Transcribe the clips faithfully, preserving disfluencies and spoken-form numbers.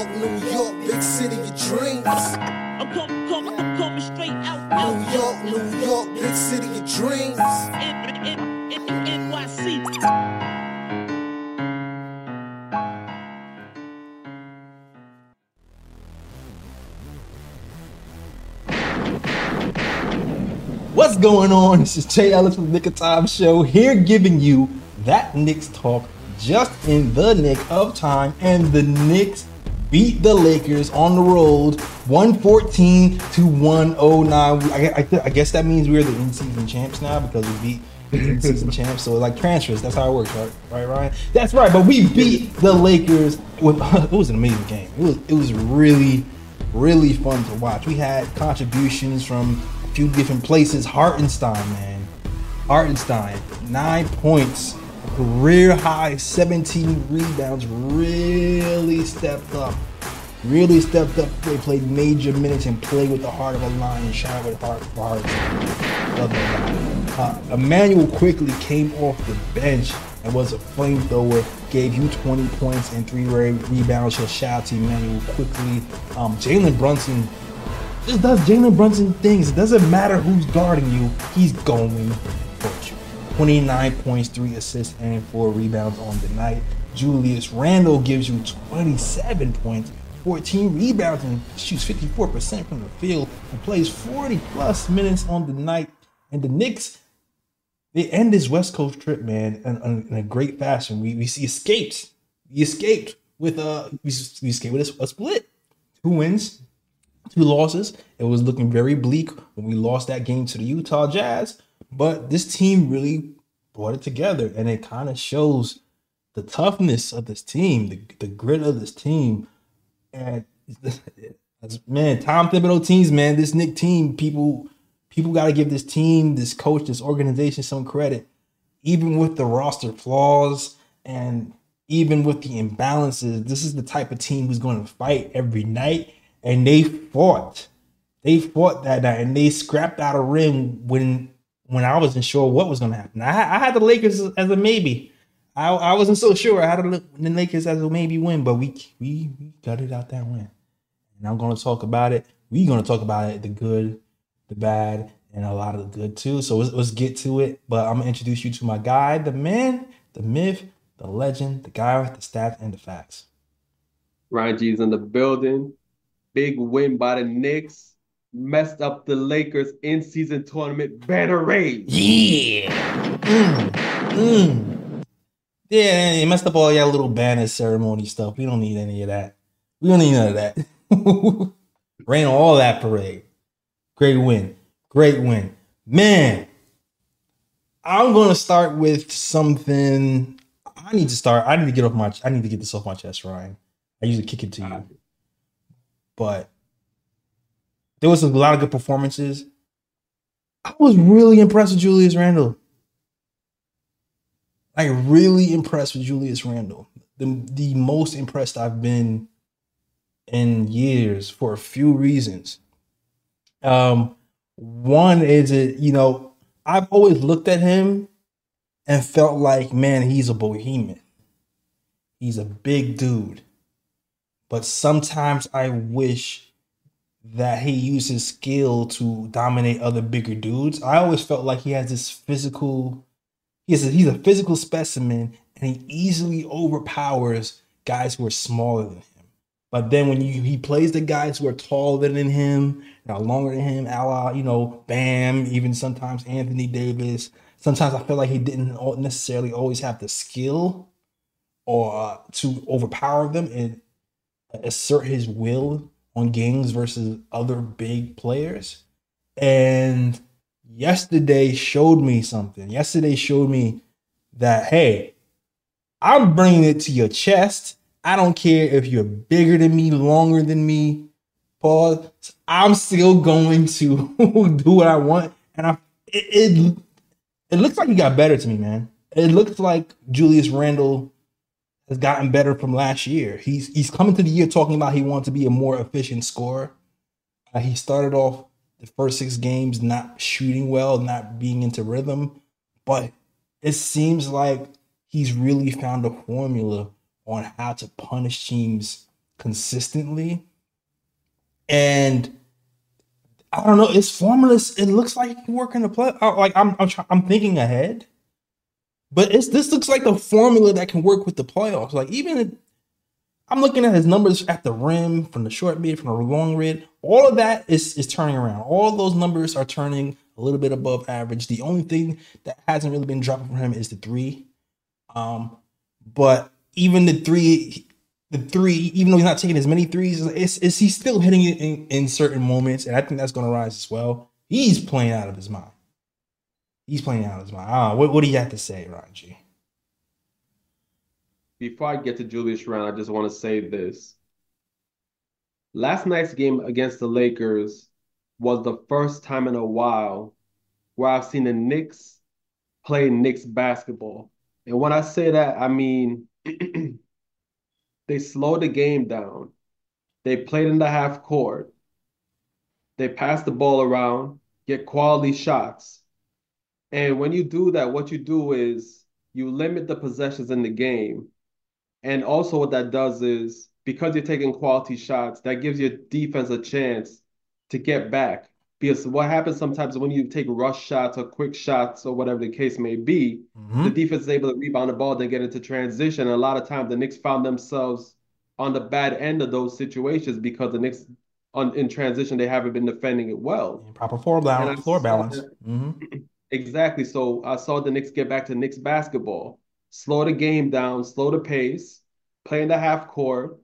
York, New York, big city of dreams. I'm coming, coming, I'm coming straight out, out. New York, New York, big city of dreams. N Y C. What's going on? This is Jay Ellis from The Knick of Time Show, here giving you that Knicks talk just in the nick of time. And the Knicks beat the Lakers on the road one fourteen to one oh nine. I, I, I guess that means we're the in-season champs now because we beat the in-season champs. So like transfers, that's how it works, right? Right, Ryan? That's right. But we beat the Lakers. With, it was an amazing game. It was, it was really, really fun to watch. We had contributions from a few different places. Hartenstein, man. Hartenstein, nine points, career high, seventeen rebounds. Really stepped up. Really stepped up. They played major minutes and played with the heart of a lion and shot with heart for heart. Love that guy. Uh, Emmanuel Quickly came off the bench and was a flamethrower. Gave you twenty points and three rebounds. So shout out to Emmanuel Quickly. Um, Jalen Brunson. Just does Jalen Brunson things. It doesn't matter who's guarding you. He's going for you. twenty-nine points, three assists, and four rebounds on the night. Julius Randle gives you twenty-seven points, fourteen rebounds, and shoots fifty-four percent from the field and plays forty plus minutes on the night. And the Knicks, they end this West Coast trip, man, in, in a great fashion. We we see escapes. We escaped with uh we, we escaped with a, a split, two wins. Two losses. It was looking very bleak when we lost that game to the Utah Jazz, but this team really brought it together, and it kind of shows the toughness of this team, the, the grit of this team. And man, Tom Thibodeau teams, man, this Knick team, people, people got to give this team, this coach, this organization some credit, even with the roster flaws and even with the imbalances. This is the type of team who's going to fight every night. And they fought. They fought that night, and they scrapped out a rim when when I wasn't sure what was going to happen. I, I had the Lakers as a maybe. I, I wasn't so sure. I had the Lakers as a maybe win, but we we, we gutted out that win. And I'm going to talk about it. We're going to talk about it, the good, the bad, and a lot of the good too. So let's, let's get to it. But I'm going to introduce you to my guy, the man, the myth, the legend, the guy with the stats and the facts. Ryan G's in the building. Big win by the Knicks. Messed up the Lakers in-season tournament banner raid. Yeah. Mm. Mm. Yeah, they messed up all your little banner ceremony stuff. We don't need any of that. We don't need none of that. Ran all that parade. Great win. Great win. Man, I'm going to start with something. I need to start. I need to get off my, I need to get this off my chest, Ryan. I usually kick it to you. But there was a lot of good performances. I was really impressed with Julius Randle. Like, really impressed with Julius Randle. The, the most impressed I've been in years for a few reasons. Um, one is, it, you know, I've always looked at him and felt like, man, he's a bohemian. He's a big dude. But sometimes I wish that he used his skill to dominate other bigger dudes. I always felt like he has this physical, he has a, he's a physical specimen, and he easily overpowers guys who are smaller than him. But then when you, he plays the guys who are taller than him, now longer than him, a la, you know, Bam, even sometimes Anthony Davis. Sometimes I feel like he didn't necessarily always have the skill or to overpower them and assert his will on games versus other big players. And yesterday showed me something. Yesterday showed me that, hey, I'm bringing it to your chest. I don't care if you're bigger than me, longer than me, Paul. I'm still going to do what I want. And I, it, it it looks like he got better to me, man. It looks like Julius Randle has gotten better from last year. He's he's coming to the year talking about he wants to be a more efficient scorer. Uh, he started off the first six games not shooting well, not being into rhythm, but it seems like he's really found a formula on how to punish teams consistently. And I don't know, it's formless. It looks like he can work in the play. Like I'm, I'm, try, I'm thinking ahead, but it's this looks like a formula that can work with the playoffs. Like even if, I'm looking at his numbers at the rim, from the short mid, from the long mid. All of that is is turning around. All those numbers are turning a little bit above average. The only thing that hasn't really been dropping for him is the three. Um, but even the three, the three, even though he's not taking as many threes, it's, it's he's still hitting it in, in certain moments, and I think that's going to rise as well. He's playing out of his mind. He's playing out of his mind. Ah, what, what do you have to say, Ryan G? Before I get to Julius Randle, I just want to say this. Last night's game against the Lakers was the first time in a while where I've seen the Knicks play Knicks basketball. And when I say that, I mean they slowed the game down. They played in the half court. They passed the ball around, get quality shots. And when you do that, what you do is you limit the possessions in the game. And also what that does is, because you're taking quality shots, that gives your defense a chance to get back. Because what happens sometimes when you take rush shots or quick shots or whatever the case may be, mm-hmm. the defense is able to rebound the ball, then get into transition. And a lot of times the Knicks found themselves on the bad end of those situations because the Knicks on, in transition, they haven't been defending it well. Proper floor balance. Floor balance. Mm-hmm. Exactly. So I saw the Knicks get back to Knicks basketball. Slow the game down, slow the pace, play in the half court,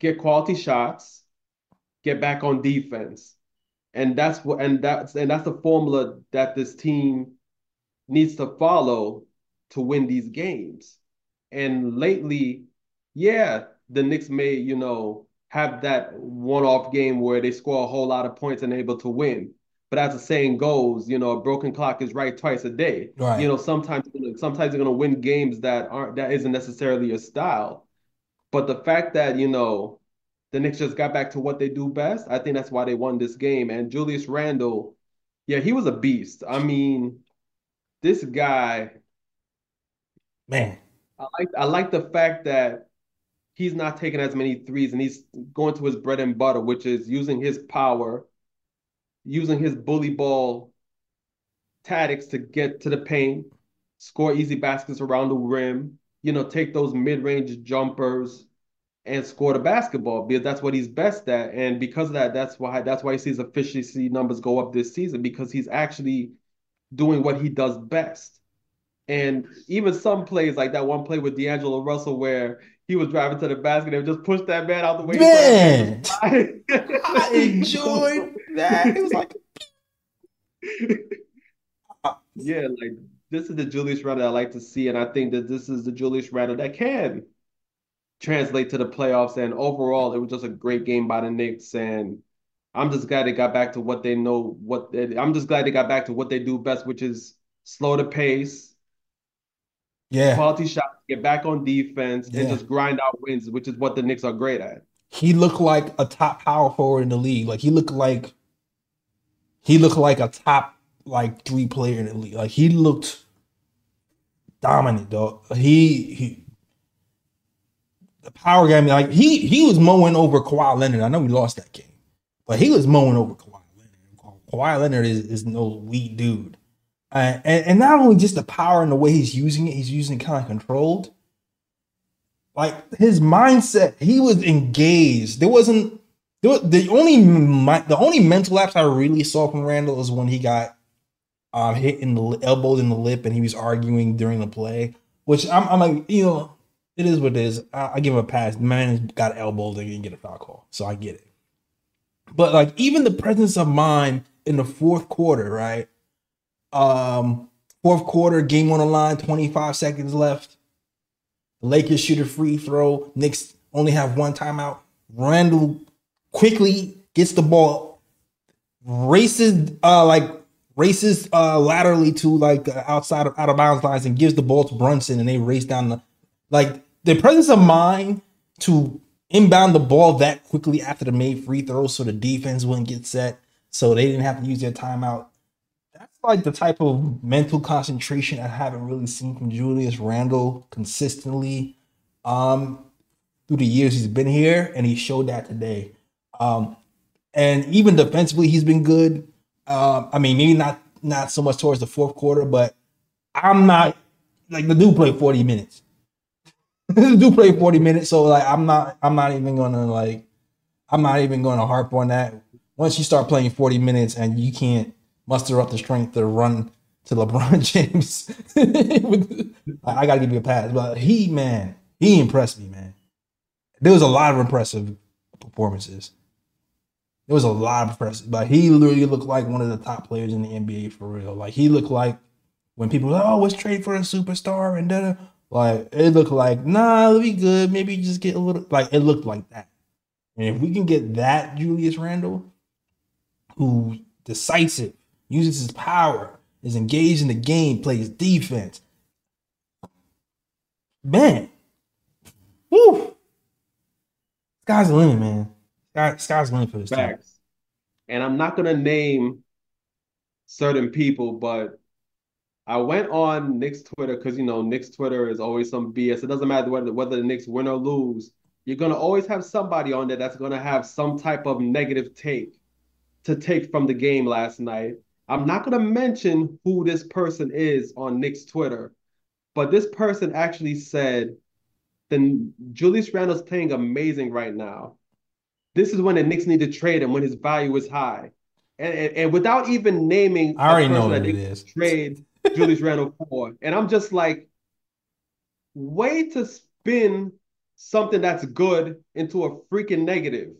get quality shots, get back on defense, and that's what and that's and that's the formula that this team needs to follow to win these games. And lately, yeah, the Knicks may you know have that one-off game where they score a whole lot of points and able to win. But as the saying goes, you know, a broken clock is right twice a day. Right. You know, sometimes sometimes you're gonna win games that aren't that isn't necessarily your style. But the fact that, you know, the Knicks just got back to what they do best, I think that's why they won this game. And Julius Randle, yeah, he was a beast. I mean, this guy, man. I like I like the fact that he's not taking as many threes and he's going to his bread and butter, which is using his power, using his bully ball tactics to get to the paint, score easy baskets around the rim, you know, take those mid-range jumpers and score the basketball, because that's what he's best at. And because of that, that's why that's why you see his efficiency numbers go up this season, because he's actually doing what he does best. And even some plays, like that one play with D'Angelo Russell where he was driving to the basket and just pushed that man out the way. Man, I, I enjoyed that. It was like, yeah, like this is the Julius Randle I like to see, and I think that this is the Julius Randle that can translate to the playoffs. And overall, it was just a great game by the Knicks, and I'm just glad they got back to what they know. What they, I'm just glad they got back to what they do best, which is slow the pace. Yeah, quality shots, get back on defense, yeah. and just grind out wins, which is what the Knicks are great at. He looked like a top power forward in the league. Like he looked like he looked like a top like three player in the league. Like he looked dominant, dog. He he the power game, like he he was mowing over Kawhi Leonard. I know we lost that game, but he was mowing over Kawhi Leonard. Kawhi Leonard is, is no weak dude. Uh, and, and not only just the power and the way he's using it, he's using it kind of controlled. Like his mindset, he was engaged. There wasn't there was, the only the only mental lapse I really saw from Randle is when he got um, hit in the elbowed in the lip, and he was arguing during the play. Which I'm, I'm like, you know, it is what it is. I, I give him a pass. The man got elbowed and didn't get a foul call, so I get it. But like even the presence of mind in the fourth quarter, right? Um, fourth quarter, game on the line, twenty-five seconds left. Lakers shoot a free throw. Knicks only have one timeout. Randle quickly gets the ball, races uh, like races uh, laterally to like the outside of out of bounds lines and gives the ball to Brunson, and they race down the like the presence of mind to inbound the ball that quickly after the made free throw, so the defense wouldn't get set, so they didn't have to use their timeout. Like the type of mental concentration I haven't really seen from Julius Randle consistently. Um, through the years he's been here, and he showed that today. Um, and even defensively, he's been good. Uh, I mean, maybe not not so much towards the fourth quarter, but I'm not like the dude played forty minutes. the dude played forty minutes, so like I'm not I'm not even gonna like I'm not even gonna harp on that. Once you start playing forty minutes and you can't muster up the strength to run to LeBron James, I gotta give you a pass. But he, man, he impressed me, man. There was a lot of impressive performances. There was a lot of impressive, but he literally looked like one of the top players in the N B A for real. Like he looked like when people were like, oh, let's trade for a superstar and da-da. Like it looked like, nah, it'll be good. Maybe just get a little, like it looked like that. And if we can get that Julius Randle, who's decisive, uses his power, is engaged in the game, plays defense. Man. Woo. Sky's the limit, man. Sky, sky's the limit for this team. And I'm not going to name certain people, but I went on Knicks Twitter because, you know, Knicks Twitter is always some B S. It doesn't matter whether, whether the Knicks win or lose. You're going to always have somebody on there that's going to have some type of negative take to take from the game last night. I'm not going to mention who this person is on Knicks Twitter, but this person actually said, "Then Julius Randle's playing amazing right now. This is when the Knicks need to trade him, when his value is high." And, and, and without even naming, I already know that it is. Trade Julius Randle for. And I'm just like, way to spin something that's good into a freaking negative.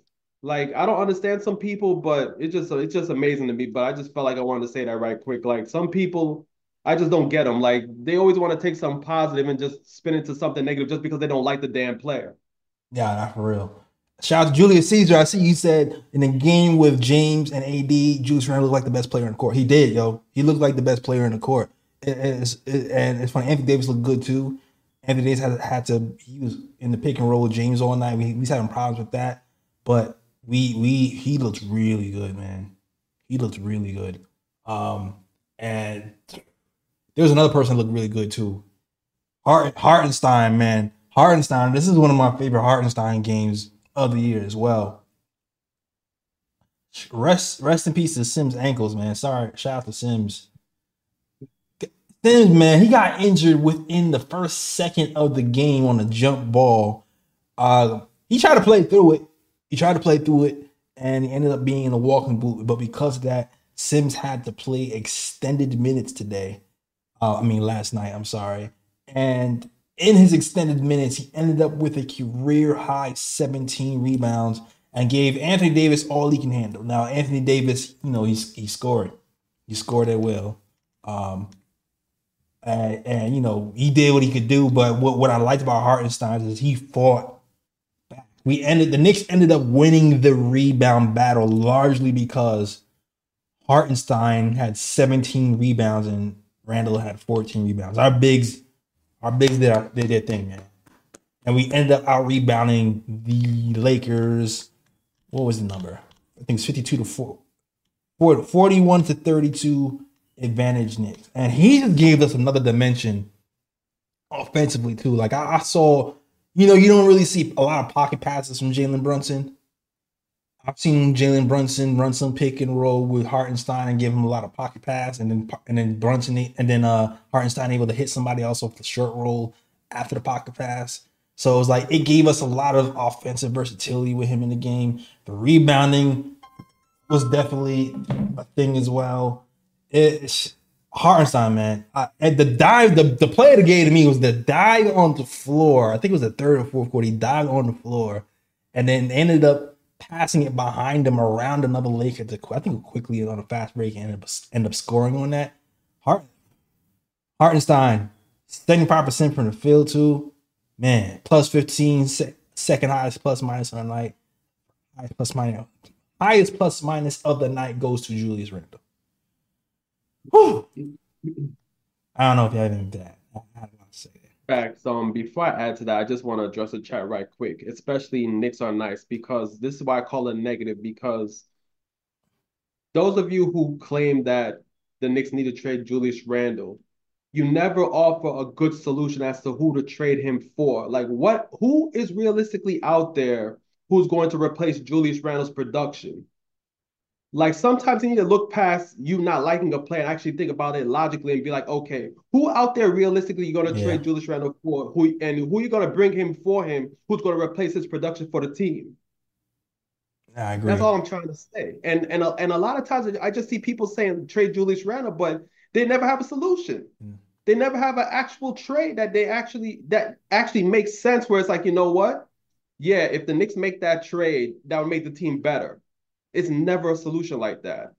Like, I don't understand some people, but it's just it's just amazing to me. But I just felt like I wanted to say that right quick. Like, some people, I just don't get them. Like, they always want to take something positive and just spin it to something negative just because they don't like the damn player. Yeah, not for real. Shout out to Julius Caesar. I see you said in a game with James and A D, Julius Randle looked like the best player in the court. He did, yo. He looked like the best player in the court. It, it's, it, and it's funny, Anthony Davis looked good, too. Anthony Davis had, had to, he was in the pick and roll with James all night. We, we was having problems with that. But We we he looked really good, man. He looked really good. Um, and there was another person that looked really good too. Hart, Hartenstein, man. Hartenstein. This is one of my favorite Hartenstein games of the year as well. Rest rest in peace to Sims' ankles, man. Sorry, shout out to Sims. Sims, man, he got injured within the first second of the game on a jump ball. Uh, he tried to play through it. He tried to play through it, and he ended up being in a walking boot. But because of that, Sims had to play extended minutes today. Uh, I mean, last night, I'm sorry. And in his extended minutes, he ended up with a career-high seventeen rebounds and gave Anthony Davis all he can handle. Now, Anthony Davis, you know, he's, he scored. He scored at will. Um, and, and, you know, he did what he could do. But what, what I liked about Hartenstein is he fought. We ended the Knicks ended up winning the rebound battle largely because Hartenstein had seventeen rebounds and Randall had fourteen rebounds. Our bigs, our bigs did, our, did their thing, man. And we ended up out rebounding the Lakers. What was the number? I think it's fifty-two to four, forty-one to thirty-two advantage Knicks. And he just gave us another dimension offensively too. Like I, I saw. You know, you don't really see a lot of pocket passes from Jalen Brunson. I've seen Jalen Brunson run some pick and roll with Hartenstein and give him a lot of pocket pass, and then and then Brunson and then uh, Hartenstein able to hit somebody else off the short roll after the pocket pass. So it was like it gave us a lot of offensive versatility with him in the game. The rebounding was definitely a thing as well. It's Hartenstein, man. I, at the dive, the, the play of the game to me was the dive on the floor. I think it was the third or fourth quarter. He dived on the floor and then ended up passing it behind him around another Laker. To, I think quickly on a fast break and ended up, ended up scoring on that. Hart, Hartenstein, seventy-five percent from the field, too. Man, plus fifteen, se- second highest plus minus on the night. Highest plus minus, highest plus minus of the night goes to Julius Randle. Whew. I don't know if you have anything to add. I don't want to say that. Facts. Um, before I add to that, I just want to address the chat right quick, especially Knicks are nice, because this is why I call it negative, because those of you who claim that the Knicks need to trade Julius Randle, you never offer a good solution as to who to trade him for. Like, what? Who is realistically out there who's going to replace Julius Randle's production? Like, sometimes you need to look past you not liking a player and actually think about it logically and be like, okay, who out there realistically you're going to yeah. trade Julius Randle for? Who and who you're going to bring him for him? Who's going to replace his production for the team? I agree. That's all I'm trying to say. And and a, and a lot of times I just see people saying trade Julius Randle, but they never have a solution. Mm. They never have an actual trade that they actually that actually makes sense. Where it's like, you know what? Yeah, if the Knicks make that trade, that would make the team better. It's never a solution like that.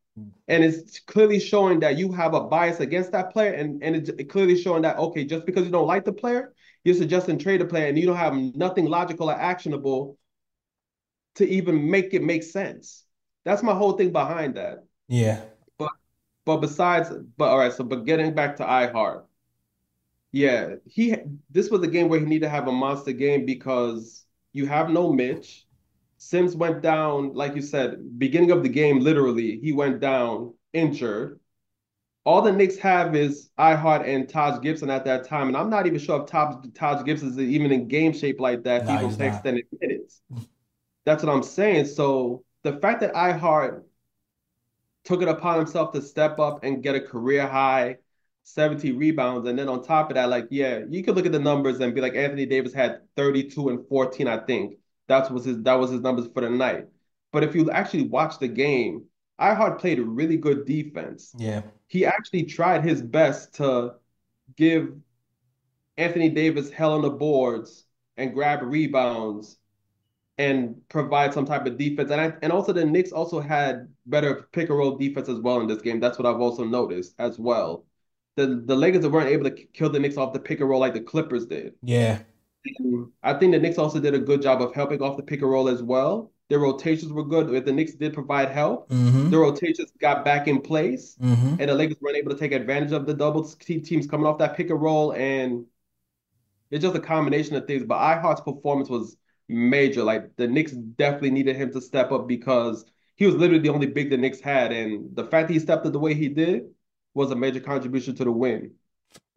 And it's clearly showing that you have a bias against that player, and, and it's clearly showing that, okay, just because you don't like the player, you're suggesting trade a player, and you don't have nothing logical or actionable to even make it make sense. That's my whole thing behind that. Yeah. But but besides, but all right, so but getting back to iHeart, yeah, he this was a game where he needed to have a monster game because you have no Mitch. Sims went down, like you said, beginning of the game, literally, he went down injured. All the Knicks have is iHeart and Taj Gibson at that time, and I'm not even sure if Taj, Taj Gibson is even in game shape like that, no, even extended minutes. That's what I'm saying. So the fact that iHeart took it upon himself to step up and get a career-high seventy rebounds, and then on top of that, like, yeah, you could look at the numbers and be like, Anthony Davis had thirty-two and fourteen, I think. That was his that was his numbers for the night. But if you actually watch the game, iHeart played really good defense. Yeah. He actually tried his best to give Anthony Davis hell on the boards and grab rebounds and provide some type of defense. And I, and also the Knicks also had better pick and roll defense as well in this game. That's what I've also noticed as well. The the Lakers weren't able to kill the Knicks off the pick and roll like the Clippers did. Yeah. I think the Knicks also did a good job of helping off the pick and roll as well. Their rotations were good. If the Knicks did provide help, mm-hmm. the rotations got back in place, mm-hmm. and the Lakers weren't able to take advantage of the double teams coming off that pick and roll. And it's just a combination of things. But iHeart's performance was major. Like, the Knicks definitely needed him to step up because he was literally the only big the Knicks had. And the fact that he stepped up the way he did was a major contribution to the win.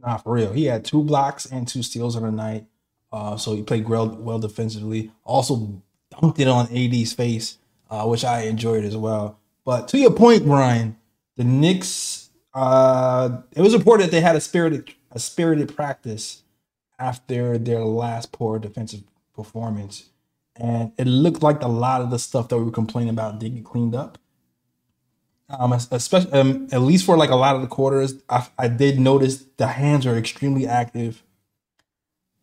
Nah, for real. He had two blocks and two steals on the night. Uh, so he played well, well defensively. Also dunked it on A D's face, uh, which I enjoyed as well. But to your point, Brian, the Knicks, uh, it was reported that they had a spirited, a spirited practice after their last poor defensive performance. And it looked like a lot of the stuff that we were complaining about did get cleaned up. Um, especially, um, at least for like a lot of the quarters, I, I did notice the hands are extremely active.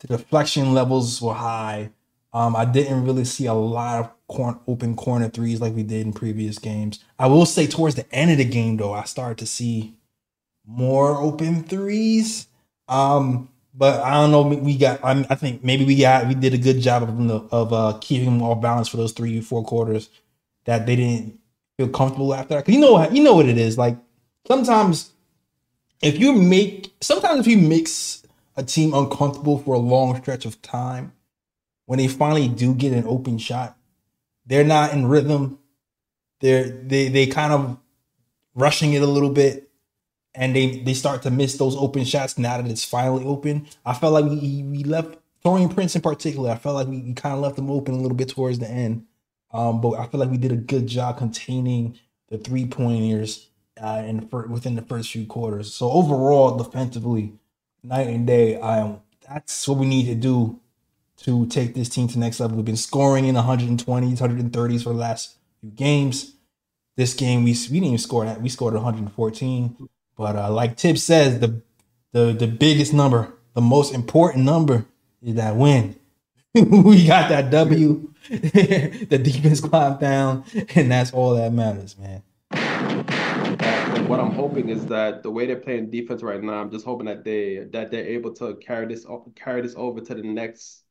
The deflection levels were high. Um, I didn't really see a lot of corn, open corner threes like we did in previous games. I will say towards the end of the game, though, I started to see more open threes. Um, but I don't know. We got. I, I think maybe we got. We did a good job of of uh, keeping them off balance for those three, four quarters that they didn't feel comfortable after that. Cause you know, you know what it is. Like sometimes, if you make, sometimes if you mix. a team uncomfortable for a long stretch of time, when they finally do get an open shot, they're not in rhythm. They're they they kind of rushing it a little bit, and they they start to miss those open shots now that it's finally open. I felt like we we left Taurean Prince in particular. I felt like we, we kind of left them open a little bit towards the end, um, but I feel like we did a good job containing the three pointers uh, in for, within the first few quarters. So overall, defensively, night and day, um, that's what we need to do to take this team to the next level. We've been scoring in one twenties, one thirties for the last few games. This game, we we didn't even score that. We scored one fourteen. But uh, like Tibbs says, the, the the biggest number, the most important number is that win. We got that W. The defense climbed down, and that's all that matters, man. What I'm hoping is that the way they're playing defense right now, I'm just hoping that they that they're able to carry this carry this over to the next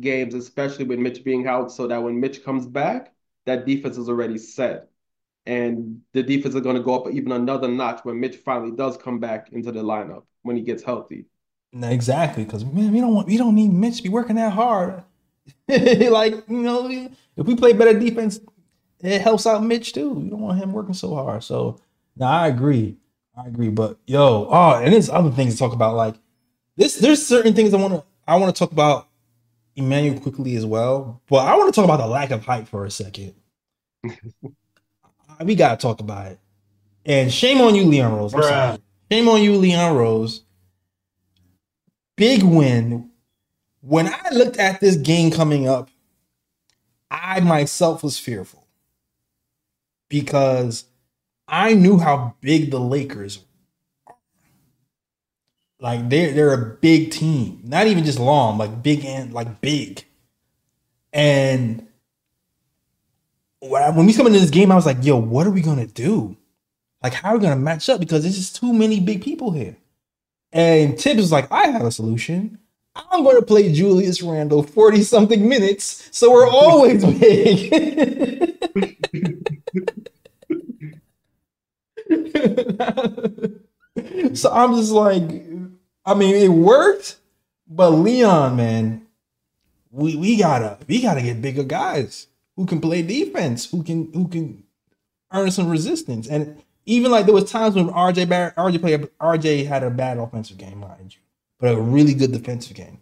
games, especially with Mitch being out, so that when Mitch comes back, that defense is already set, and the defense is going to go up even another notch when Mitch finally does come back into the lineup when he gets healthy. Exactly, because man, we don't want we don't need Mitch to be working that hard. Like, you know, if we play better defense, it helps out Mitch too. We don't want him working so hard. So. No, I agree. I agree, but yo, oh, and there's other things to talk about. Like this, there's certain things I want to I want to talk about Emmanuel Quickly as well, but I want to talk about the lack of hype for a second. We gotta talk about it. And shame on you, Leon Rose. I'm sorry. Shame on you, Leon Rose. Big win. When I looked at this game coming up, I myself was fearful because I knew how big the Lakers are. Like they're they're a big team, not even just long, like big and like big. And when we come into this game, I was like, "Yo, what are we gonna do? Like, how are we gonna match up? Because there's just too many big people here." And Tibbs was like, "I have a solution. I'm gonna play Julius Randle forty something minutes, so we're always big." So I'm just like, I mean, it worked, but Leon, man, we we gotta we gotta get bigger guys who can play defense, who can who can earn some resistance. And even like there was times when R J Barrett, R J played, R J had a bad offensive game, mind you, but a really good defensive game.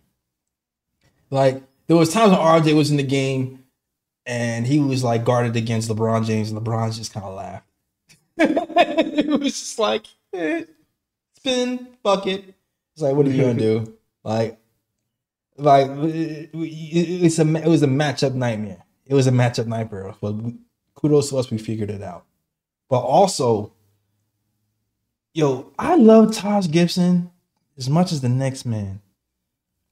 Like there was times when R J was in the game and he was like guarded against LeBron James, and LeBron just kind of laughed. It was just like, eh, spin, bucket. It's like, what are you gonna do? Like, like it's a it was a matchup nightmare. It was a matchup nightmare. But kudos to us, we figured it out. But also, yo, I love Taj Gibson as much as the next man,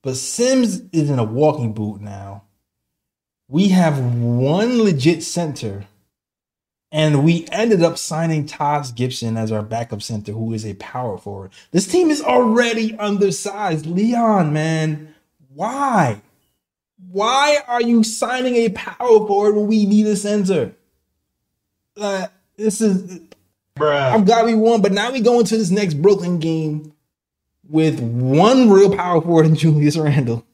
but Sims is in a walking boot now. We have one legit center. And we ended up signing Taj Gibson as our backup center, who is a power forward. This team is already undersized. Leon, man, why? Why are you signing a power forward when we need a center? Uh, this is, Bruh. I'm glad we won, but now we go into this next Brooklyn game with one real power forward in Julius Randle.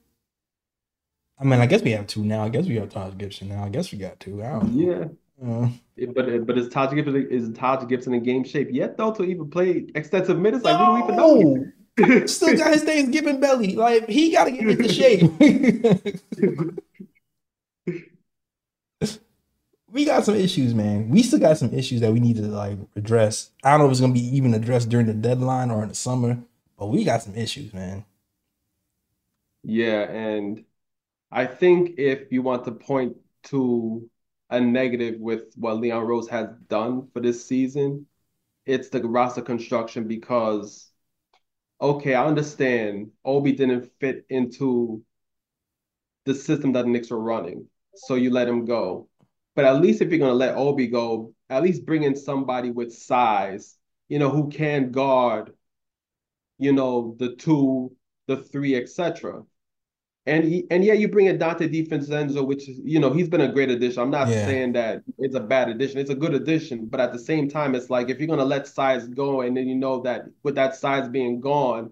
I mean, I guess we have two now. I guess we have Taj Gibson now. I guess we got two. I don't know. Yeah. Mm. But but is Taj Gibson is Taj Gibson in game shape yet though to even play extensive minutes? No. Like we don't even know. Him. Still got his Thanksgiving belly. Like he got to get into shape. We got some issues, man. We still got some issues that we need to like address. I don't know if it's gonna be even addressed during the deadline or in the summer, but we got some issues, man. Yeah, and I think if you want to point to a negative with what Leon Rose has done for this season, it's the roster construction because, okay, I understand Obi didn't fit into the system that the Knicks were running, so you let him go. But at least if you're going to let Obi go, at least bring in somebody with size, you know, who can guard, you know, the two, the three, et cetera. And he, and yeah, you bring in Dante DiVincenzo, which is, you know, he's been a great addition. I'm not yeah. saying that it's a bad addition. It's a good addition. But at the same time, it's like if you're going to let size go and then you know that with that size being gone,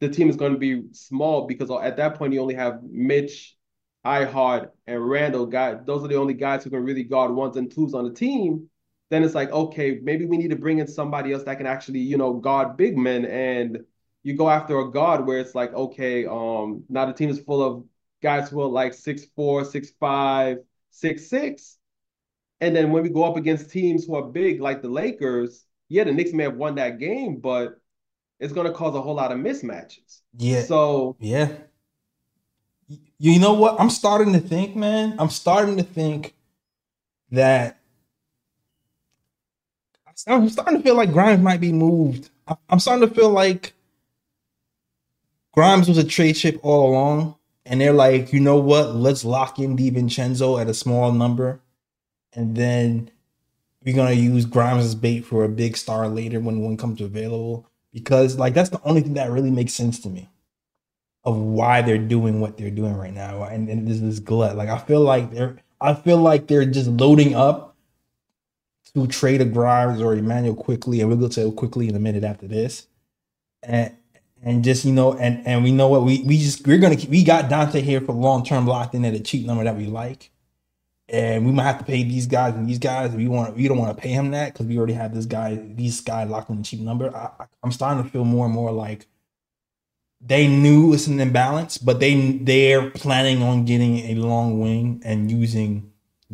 the team is going to be small because at that point you only have Mitch, Ihart, and Randall. Guys, those are the only guys who can really guard ones and twos on the team. Then it's like, okay, maybe we need to bring in somebody else that can actually, you know, guard big men. And you go after a guard where it's like, okay, um, now the team is full of guys who are like six four, six five, six six. And then when we go up against teams who are big like the Lakers, yeah, the Knicks may have won that game, but it's going to cause a whole lot of mismatches. Yeah. So, yeah. You know what? I'm starting to think, man, I'm starting to think that I'm starting to feel like Grimes might be moved. I'm starting to feel like Grimes was a trade chip all along, and they're like, you know what? Let's lock in DiVincenzo at a small number, and then we're gonna use Grimes as bait for a big star later when one comes available. Because like that's the only thing that really makes sense to me of why they're doing what they're doing right now, and, and this is glut. Like I feel like they're, I feel like they're just loading up to trade a Grimes or Emmanuel Quickly, and we'll go to Quickly in a minute after this, and. And just, you know, and, and we know what we, we just, we're going to, we got Dante here for long-term locked in at a cheap number that we like. and we might have to pay these guys and these guys. We want we don't want to pay him that because we already have this guy, these guys locked in a cheap number. I, I'm starting to feel more and more like they knew it's an imbalance, but they they're planning on getting a long wing and using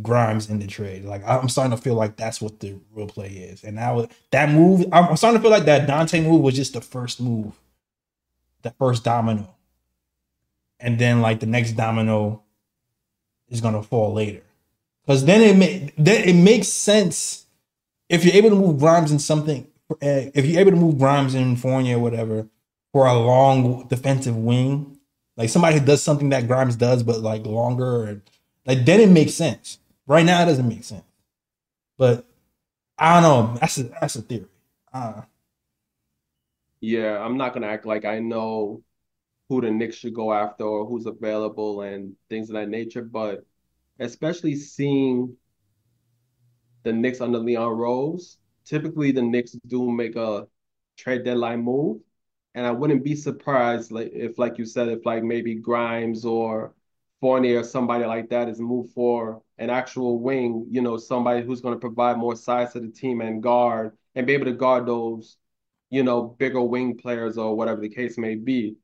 Grimes in the trade. Like I'm starting to feel like that's what the real play is. And now that move, I'm starting to feel like that Dante move was just the first move, the first domino. And then like the next domino is gonna fall later, because then it may, then it makes sense if you're able to move Grimes in something. If you're able to move Grimes in Fournier or whatever for a long defensive wing, like somebody who does something that Grimes does, but like longer, or, like then it makes sense. Right now, it doesn't make sense. But I don't know. That's a, that's a theory. Uh, yeah, I'm not gonna act like I know who the Knicks should go after or who's available and things of that nature. But especially seeing the Knicks under Leon Rose, typically the Knicks do make a trade deadline move. And I wouldn't be surprised like if, like you said, if like maybe Grimes or Fournier or somebody like that is moved for an actual wing, you know, somebody who's going to provide more size to the team and guard and be able to guard those, you know, bigger wing players or whatever the case may be.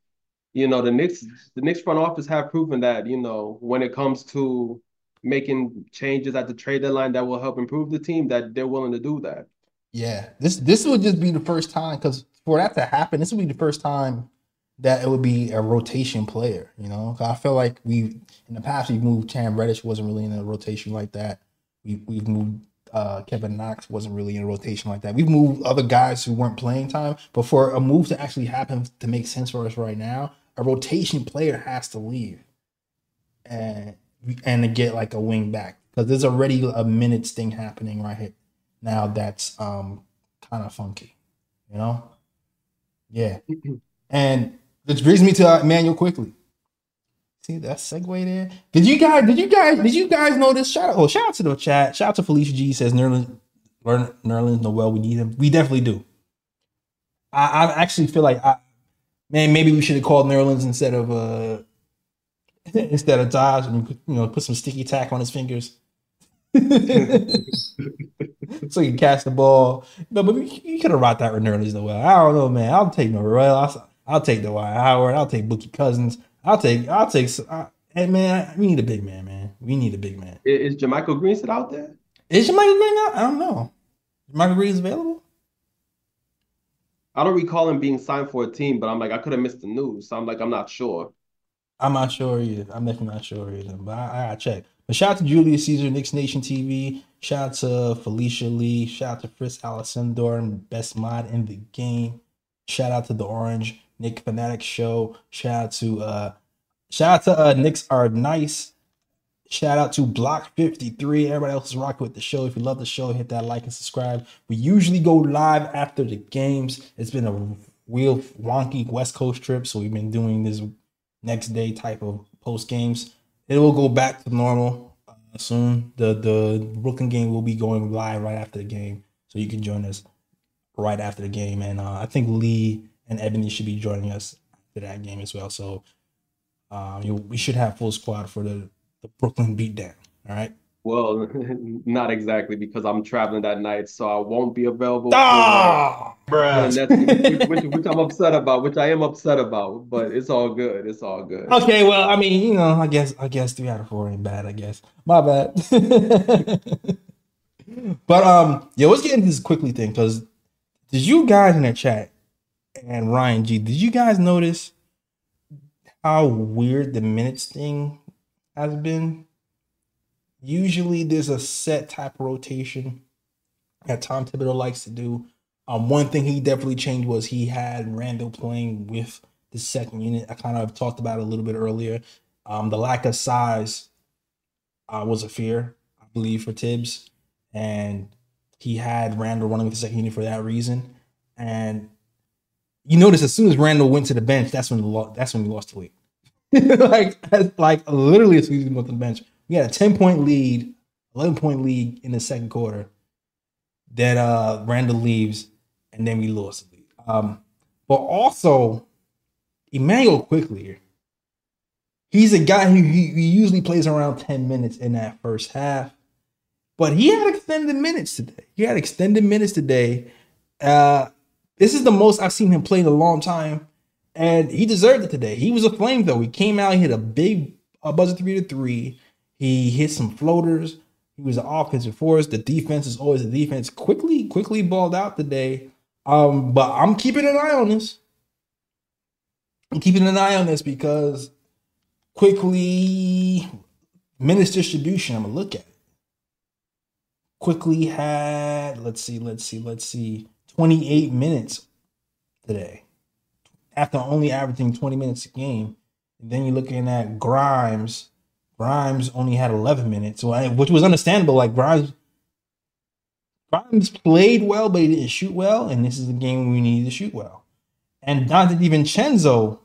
You know, the Knicks, the Knicks front office have proven that, you know, when it comes to making changes at the trade deadline that will help improve the team, that they're willing to do that. Yeah, this this would just be the first time, because for that to happen, this would be the first time that it would be a rotation player, you know? I feel like we, in the past, we've moved Cam Reddish, wasn't really in a rotation like that. We, we've moved uh, Kevin Knox, wasn't really in a rotation like that. We've moved other guys who weren't playing time, but for a move to actually happen to make sense for us right now, a rotation player has to leave and and to get like a wing back, because there's already a minutes thing happening right here now that's um kind of funky, you know? Yeah. And which brings me to Emmanuel Quickly. See that segue there? Did you guys did you guys did you guys know this? Shout out, oh shout out to the chat. Shout out to Felicia G, says Nerlens Nerlens Noel, we need him. We definitely do. I, I actually feel like I Man, maybe we should have called Nerlens instead of uh, instead of Taj, and you know, put some sticky tack on his fingers, so he can catch the ball. No, but you could have rocked that with Nerlens Noel. I don't know, man. I'll take Noel. I'll, I'll take the Dwight Howard. I'll take Boogie Cousins. I'll take. I'll take. I, hey, man, we need a big man, man. We need a big man. Is, is Jermichael Green still out there? Is Jermichael Green out? I don't know. Jermichael Green is available. I don't recall him being signed for a team, but I'm like, I could have missed the news. So I'm like, I'm not sure. I'm not sure either. I'm definitely not sure either, but I, I gotta check. But shout out to Julius Caesar, Knicks Nation T V. Shout out to Felicia Lee. Shout out to Fritz Alessandor, best mod in the game. Shout out to the Orange Nick Fanatic Show. Shout out to uh, shout out to uh, Knicks Are Nice. Shout out to Block fifty-three. Everybody else is rocking with the show. If you love the show, hit that like and subscribe. We usually go live after the games. It's been a real wonky West Coast trip, so we've been doing this next day type of post games. It will go back to normal uh, soon. The the Brooklyn game will be going live right after the game, so you can join us right after the game. And uh, I think Lee and Ebony should be joining us after that game as well. So uh, you, we should have full squad for the The Brooklyn beatdown. All right. Well, not exactly, because I'm traveling that night, so I won't be available. Oh, for, uh, which, which, which I'm upset about, which I am upset about, but it's all good. It's all good. Okay. Well, I mean, you know, I guess, I guess three out of four ain't bad. I guess my bad. But um, yeah, let's get into this Quickly thing, because did you guys in the chat and Ryan G, did you guys notice how weird the minutes thing has been? Usually there's a set type of rotation that Tom Thibodeau likes to do. Um, one thing he definitely changed was he had Randle playing with the second unit. I kind of talked about it a little bit earlier. Um, the lack of size uh, was a fear, I believe, for Tibbs, and he had Randle running with the second unit for that reason. And you notice as soon as Randle went to the bench, that's when lo- that's when we lost the league. like, like literally as soon as we went to the bench, we had a ten-point lead, eleven-point lead in the second quarter. That uh, Randle leaves, and then we lost the lead. Um, but also, Emmanuel Quickly, He's a guy who he, he usually plays around ten minutes in that first half. But he had extended minutes today. He had extended minutes today. Uh, this is the most I've seen him play in a long time. And he deserved it today. He was a flame, though. He came out, he hit a big a buzzer three to three. He hit some floaters. He was an offensive force. The defense is always a defense. Quickly, quickly balled out today. Um, but I'm keeping an eye on this. I'm keeping an eye on this because Quickly minutes distribution, I'm going to look at it. Quickly had, let's see, let's see, let's see, twenty-eight minutes today. After only averaging twenty minutes a game. And then you're looking at Grimes. Grimes only had eleven minutes, which was understandable. Like Grimes, Grimes played well, but he didn't shoot well. And this is a game where we need to shoot well. And Dante DiVincenzo,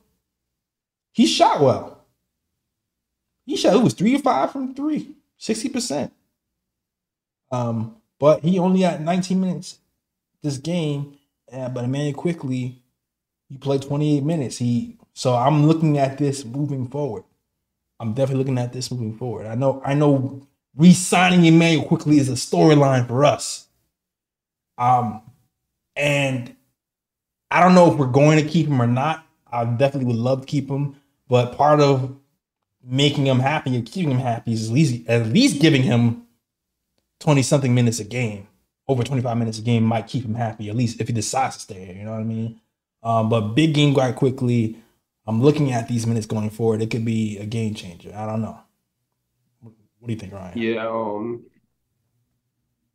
he shot well. He shot, it was three or five from three, sixty percent. Um, but he only had nineteen minutes this game. Uh, but Emmanuel Quickly, he played twenty-eight minutes. He so I'm looking at this moving forward. I'm definitely looking at this moving forward. I know, I know, re-signing Emmanuel Quickly is a storyline for us. Um, and I don't know if we're going to keep him or not. I definitely would love to keep him, but part of making him happy and keeping him happy is at least, at least giving him twenty something minutes a game. Over twenty-five minutes a game might keep him happy, at least if he decides to stay here. You know what I mean? Um, but big game quite quickly. I'm looking at these minutes going forward. It could be a game changer. I don't know. What do you think, Ryan? Yeah. Um,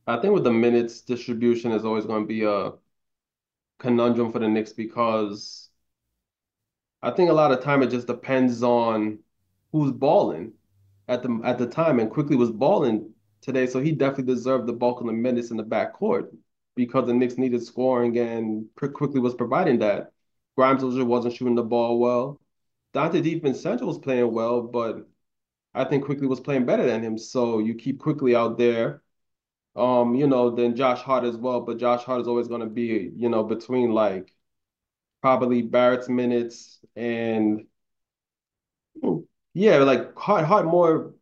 I think with the minutes distribution is always going to be a conundrum for the Knicks because I think a lot of time it just depends on who's balling at the at the time, and Quickly was balling today, so he definitely deserved the bulk of the minutes in the backcourt because the Knicks needed scoring, and Quickly was providing that. Grimes wasn't shooting the ball well. Dante DiVincenzo was playing well, but I think Quickly was playing better than him, so you keep Quickly out there. Um, you know, then Josh Hart as well, but Josh Hart is always going to be, you know, between like probably Barrett's minutes and ooh, yeah, like Hart, Hart more,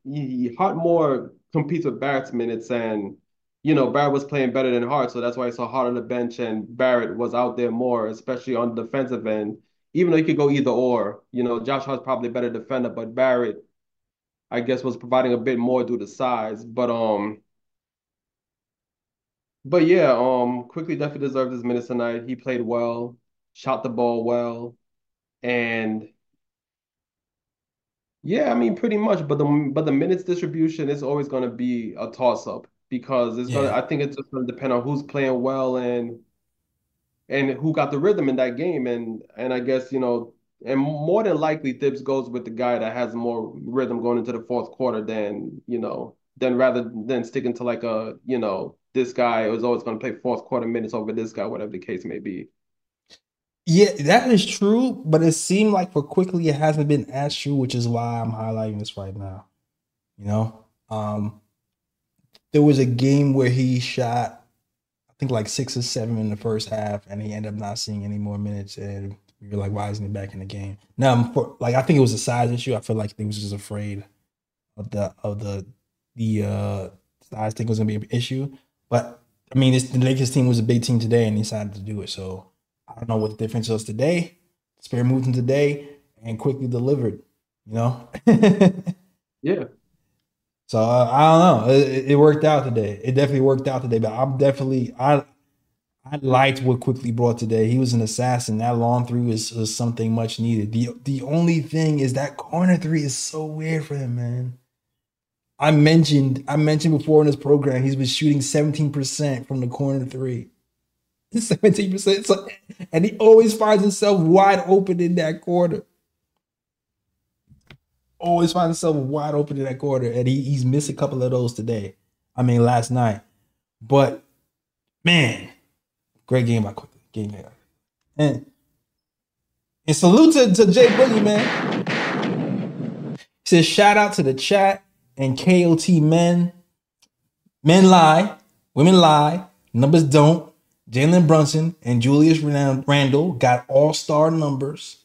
Hart more competes with Barrett's minutes, and you know Barrett was playing better than Hart, so that's why I saw Hart on the bench and Barrett was out there more, especially on the defensive end. Even though he could go either or, you know, Josh Hart's probably a better defender, but Barrett, I guess, was providing a bit more due to size. But um, but yeah, um, Quickly definitely deserved his minutes tonight. He played well, shot the ball well, and. Yeah, I mean, pretty much, but the but the minutes distribution is always going to be a toss-up because it's yeah. gonna, I think it's just going to depend on who's playing well and and who got the rhythm in that game, and and I guess you know, and more than likely, Thibs goes with the guy that has more rhythm going into the fourth quarter than you know, than rather than sticking to like a you know, this guy is always going to play fourth quarter minutes over this guy, whatever the case may be. Yeah, that is true, but it seemed like for Quickly it hasn't been as true, which is why I'm highlighting this right now. You know, um, there was a game where he shot, I think, like six or seven in the first half, and he ended up not seeing any more minutes, and we were like, why isn't he back in the game? Now, for, like, I think it was a size issue. I feel like they was just afraid of the of the the uh, size thing was gonna be an issue, but I mean, this, the Lakers team was a big team today, and he decided to do it, so. I don't know what the difference was today. Spirit moved him today and Quickly delivered, you know? Yeah. So uh, I don't know. It, it worked out today. It definitely worked out today, but I'm definitely, I I liked what Quickly brought today. He was an assassin. That long three was, was something much needed. The, the only thing is that corner three is so weird for him, man. I mentioned, I mentioned before in this program, he's been shooting seventeen percent from the corner three. seventeen percent, so, and he always finds himself wide open in that quarter. Always finds himself wide open in that quarter, and he, he's missed a couple of those today. I mean, last night. But, man, great game by Quickly. Game by and, and salute to, to Jay Boogie, man. He says, shout out to the chat and K O T men. Men lie. Women lie. Numbers don't. Jalen Brunson and Julius Randle got all-star numbers.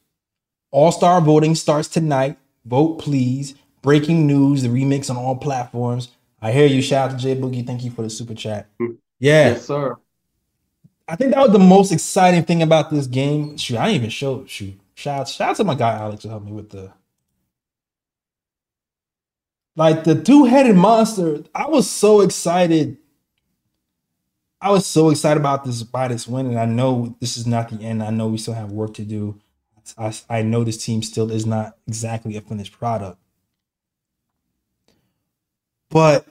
All-star voting starts tonight. Vote please. Breaking news, the remix on all platforms. I hear you. Shout out to J Boogie. Thank you for the super chat. Yeah. Yes, sir. I think that was the most exciting thing about this game. Shoot, I didn't even show. Shoot. Shout out, shout out to my guy Alex who helped me with the. Like the two-headed monster. I was so excited. I was so excited about this by this win. And I know this is not the end. I know we still have work to do. I, I know this team still is not exactly a finished product. But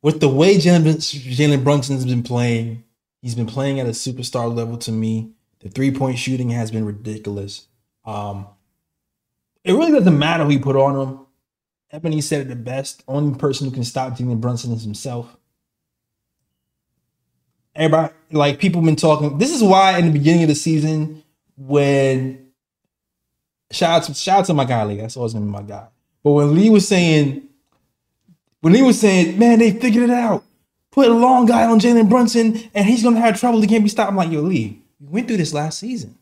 with the way Jalen Brunson's been playing, he's been playing at a superstar level to me. The three-point shooting has been ridiculous. Um, it really doesn't matter who you put on him. Ebony said it the best. Only person who can stop Jalen Brunson is himself. Everybody, like, people have been talking. This is why in the beginning of the season, when shout out to, shout out to my guy Lee, that's always gonna be my guy. But when Lee was saying, when Lee was saying, man, they figured it out. Put a long guy on Jalen Brunson, and he's gonna have trouble. He can't be stopped. I'm like, yo, Lee, we went through this last season.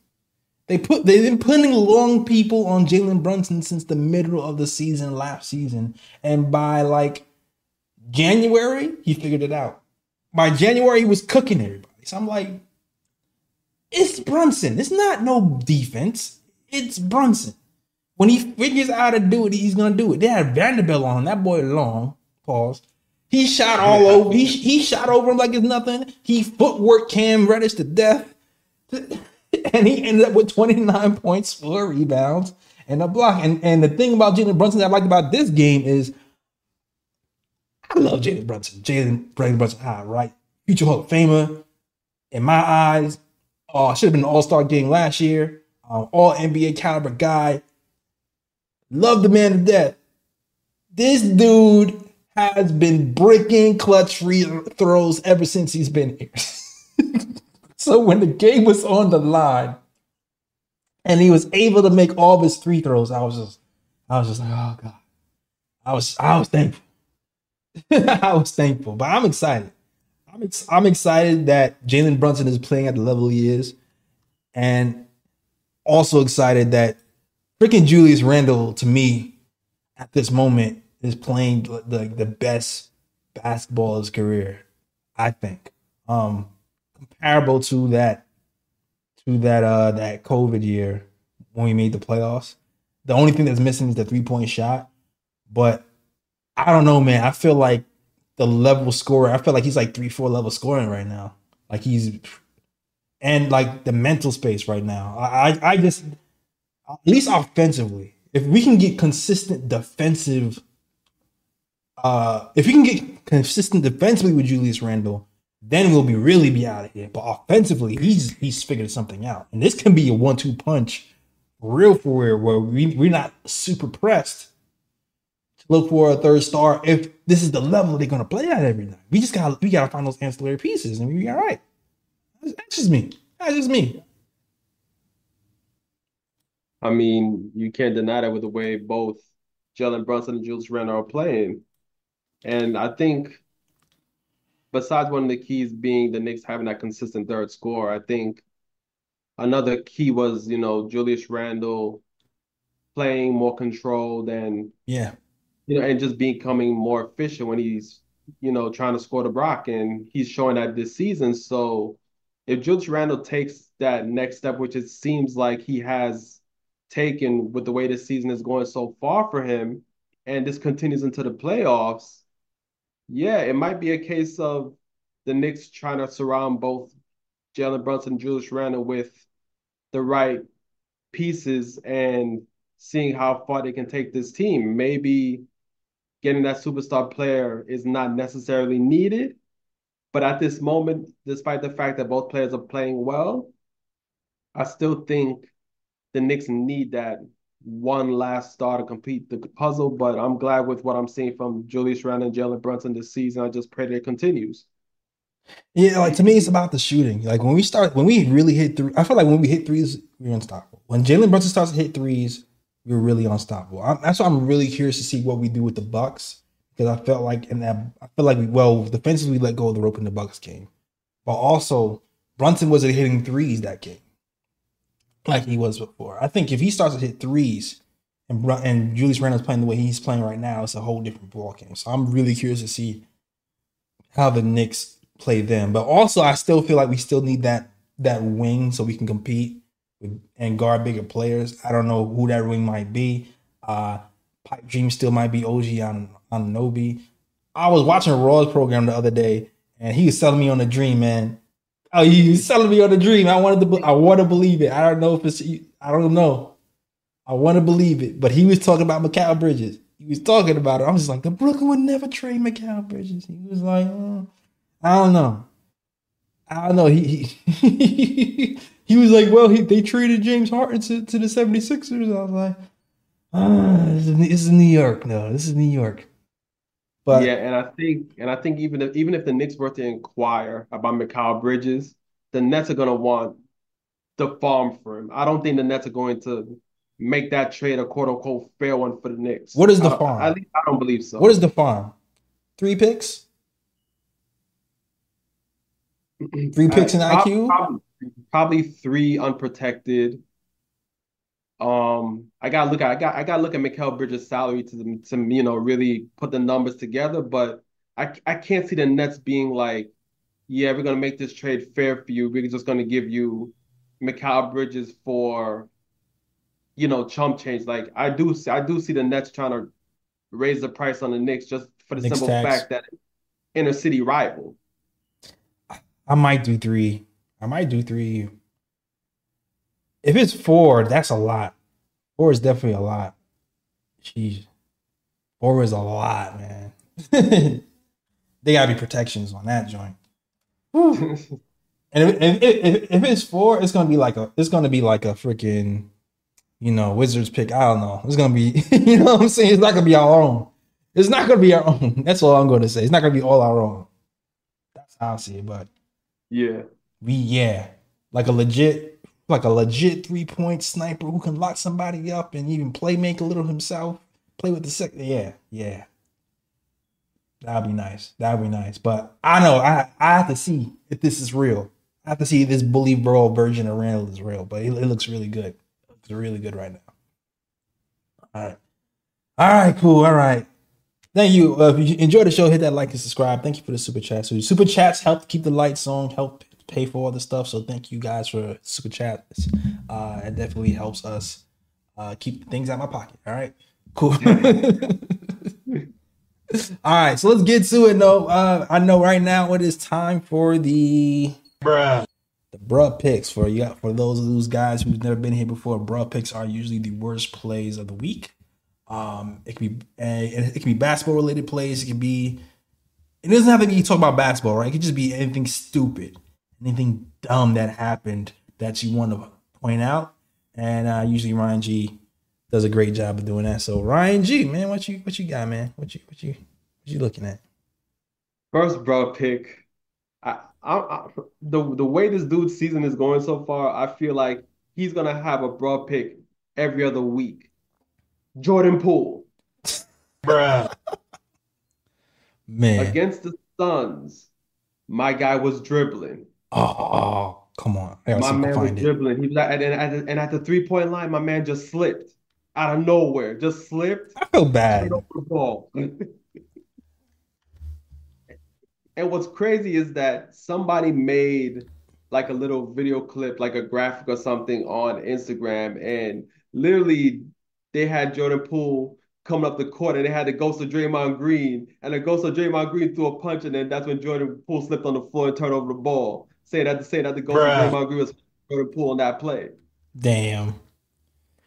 They put they've been putting long people on Jalen Brunson since the middle of the season last season, and by like January he figured it out. By January he was cooking everybody. So I'm like, it's Brunson. It's not no defense. It's Brunson. When he figures out how to do it, he's gonna do it. They had Vanderbilt on him. That boy long. Pause. He shot all over. He he shot over him like it's nothing. He footworked Cam Reddish to death. And he ended up with twenty-nine points, four rebounds, and a block. And, and the thing about Jalen Brunson that I liked about this game is I love Jalen Brunson. Jalen Brunson, ah, right? Future Hall of Famer, in my eyes. Uh, should have been an all-star game last year. Um, all N B A caliber guy. Love the man to death. This dude has been bricking clutch free throws ever since he's been here. So when the game was on the line and he was able to make all of his three throws, I was just, I was just like, oh God. I was, I was thankful. I was thankful, but I'm excited. I'm, ex- I'm excited that Jalen Brunson is playing at the level he is. And also excited that freaking Julius Randle, to me, at this moment, is playing the, the best basketball of his career, I think. Um, Comparable to that, to that, uh, that COVID year when we made the playoffs. The only thing that's missing is the three point shot. But I don't know, man. I feel like the level scorer. I feel like he's like three, four level scoring right now. Like he's, and like the mental space right now. I, I, I just at least offensively, if we can get consistent defensive, uh, if we can get consistent defensively with Julius Randle, then we'll be really be out of here. But offensively, he's he's figured something out. And this can be a one-two punch, real for real, where we, we're not super pressed to look for a third star if this is the level they're going to play at every night. We just got we gotta find those ancillary pieces, and we'll be all right. That's just me. That's just me. I mean, you can't deny that with the way both Jalen Brunson and Julius Randle are playing. And I think... besides one of the keys being the Knicks having that consistent third scorer, I think another key was, you know, Julius Randle playing more controlled and, yeah, you know, and just becoming more efficient when he's, you know, trying to score the rock. And he's showing that this season. So if Julius Randle takes that next step, which it seems like he has taken with the way this season is going so far for him, and this continues into the playoffs, yeah, it might be a case of the Knicks trying to surround both Jalen Brunson and Julius Randle with the right pieces and seeing how far they can take this team. Maybe getting that superstar player is not necessarily needed, but at this moment, despite the fact that both players are playing well, I still think the Knicks need that one last star to complete the puzzle, but I'm glad with what I'm seeing from Julius Randle and Jalen Brunson this season. I just pray that it continues. Yeah, like to me, it's about the shooting. Like when we start, when we really hit three, I feel like when we hit threes, we're unstoppable. When Jalen Brunson starts to hit threes, we're really unstoppable. I'm, that's why I'm really curious to see what we do with the Bucks, because I felt like in that, I feel like we, well, defensively we let go of the rope in the Bucks game, but also Brunson wasn't hitting threes that game like he was before. I think if he starts to hit threes, and and Julius Randle's playing the way he's playing right now, it's a whole different ball game. So I'm really curious to see how the Knicks play them. But also, I still feel like we still need that that wing so we can compete with, and guard bigger players. I don't know who that wing might be. Uh, Pipe Dream still might be O G on on Nobi. I was watching Raw's program the other day, and he was selling me on the dream, man. Oh, he was selling me on the dream. I wanted to, I want to believe it. I don't know if it's, I don't know. I want to believe it, but he was talking about Mikal Bridges. He was talking about it. I was just like, the Brooklyn would never trade Mikal Bridges. He was like, oh, I don't know. I don't know. He he, he was like, well, he, they traded James Harden to, to the seventy-sixers. I was like, ah, this is, this is New York. No, this is New York. But yeah, and I think and I think even if even if the Knicks were to inquire about Mikal Bridges, the Nets are gonna want the farm for him. I don't think the Nets are going to make that trade a quote unquote fair one for the Knicks. What is the I, farm? At least I don't believe so. What is the farm? Three picks? Three picks in I Q? Probably, probably three unprotected. Um, I gotta look at I got I gotta look at Mikal Bridges' salary to the, to you know really put the numbers together, but I I can't see the Nets being like, yeah, we're gonna make this trade fair for you. We're just gonna give you Mikal Bridges for, you know, chump change. Like I do see I do see the Nets trying to raise the price on the Knicks just for the Knicks simple tax. fact that inner city rival. I might do three. I might do three. If it's four, that's a lot. Four is definitely a lot. Jeez. Four is a lot, man. They got to be protections on that joint. And if, if, if, if it's four, it's going to be like a, it's going to be like a freaking, you know, Wizards pick. I don't know. It's going to be, you know what I'm saying? It's not going to be our own. It's not going to be our own. That's all I'm going to say. It's not going to be all our own. That's how I see it, but yeah. We, yeah. Like a legit, like a legit three-point sniper who can lock somebody up and even play make a little himself, play with the second. Yeah, yeah. That'd be nice. That'd be nice. But I know I, I have to see if this is real. I have to see if this bully bro version of Randall is real, but it, it looks really good. It's really good right now. All right. All right, cool. All right. Thank you. Uh, if you enjoyed the show, hit that like and subscribe. Thank you for the super chats. So super chats help keep the lights on, help pay for all the stuff, so thank you guys for super chats. Uh it definitely helps us uh keep things out of my pocket. All right, cool. All right, so let's get to it though. uh I know right now it is time for the bruh the bruh picks. For you for those of those guys who've never been here before, bruh picks are usually the worst plays of the week. Um it can be uh, it can be basketball related plays. It can be, it doesn't have to be talk about basketball, right? It could just be anything stupid, anything dumb that happened that you want to point out. And uh, usually Ryan G does a great job of doing that. So Ryan G, man, what you what you got, man? What you what you what you looking at? First bro pick. I, I, I the the way this dude's season is going so far, I feel like he's gonna have a bro pick every other week. Jordan Poole, bruh, man, against the Suns, my guy was dribbling. Oh, come on. My man was dribbling. He was at, and, at the, and at the three-point line, my man just slipped out of nowhere. Just slipped. I feel bad. Ball. And what's crazy is that somebody made like a little video clip, like a graphic or something on Instagram, and literally they had Jordan Poole coming up the court, and they had the ghost of Draymond Green, and the ghost of Draymond Green threw a punch, and then that's when Jordan Poole slipped on the floor and turned over the ball. Say that to say that the ghost Bruh. of Draymond Green was Jordan Poole on that play. Damn.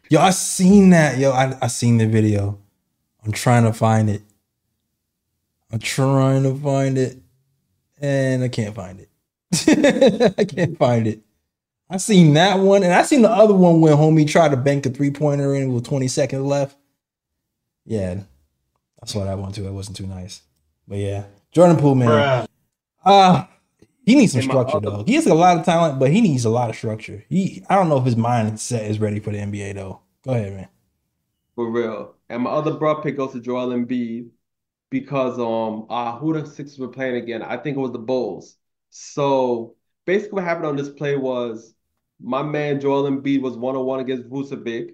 Yo, I seen that. Yo, I, I seen the video. I'm trying to find it. I'm trying to find it, and I can't find it. I can't find it. I seen that one, and I seen the other one when homie tried to bank a three-pointer in with twenty seconds left. Yeah, that's what I want to. It wasn't too nice, but yeah, Jordan Poole, man. Bruh. Uh he needs some structure though. He has a lot of talent, but he needs a lot of structure. He, I don't know if his mindset is ready for the N B A though. Go ahead, man. For real. And my other bro pick goes to Joel Embiid because um, uh, who the Sixers were playing again? I think it was the Bulls. So basically, what happened on this play was my man Joel Embiid was one on one against Vucevic.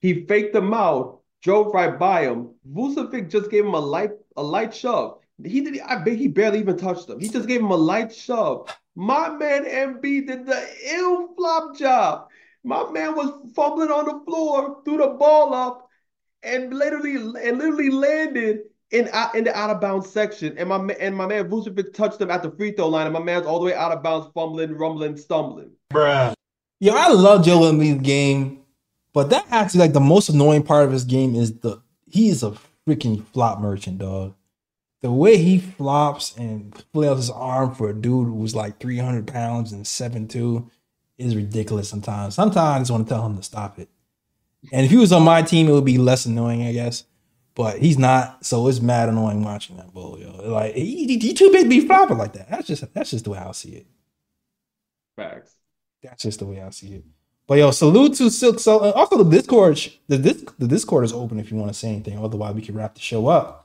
He faked him out, drove right by him. Vucevic just gave him a light, a light shove. He did. I bet he barely even touched him. He just gave him a light shove. My man M B did the ill flop job. My man was fumbling on the floor, threw the ball up, and literally and literally landed in in the out of bounds section. And my and my man Vucevic touched him at the free throw line, and my man's all the way out of bounds, fumbling, rumbling, stumbling. Bruh. Yo, I love Joel Embiid's game, but that actually like the most annoying part of his game is the he is a freaking flop merchant, dog. The way he flops and flails his arm for a dude who's like three hundred pounds and seven foot two is ridiculous sometimes. Sometimes I just want to tell him to stop it. And if he was on my team, it would be less annoying, I guess. But he's not, so it's mad annoying watching that bull, yo. Like, he, he, he too big to be flopping like that. That's just that's just the way I see it. Facts. That's just the way I see it. But yo, salute to Silk. So also the Discord, the the Discord is open if you want to say anything. Otherwise, we can wrap the show up.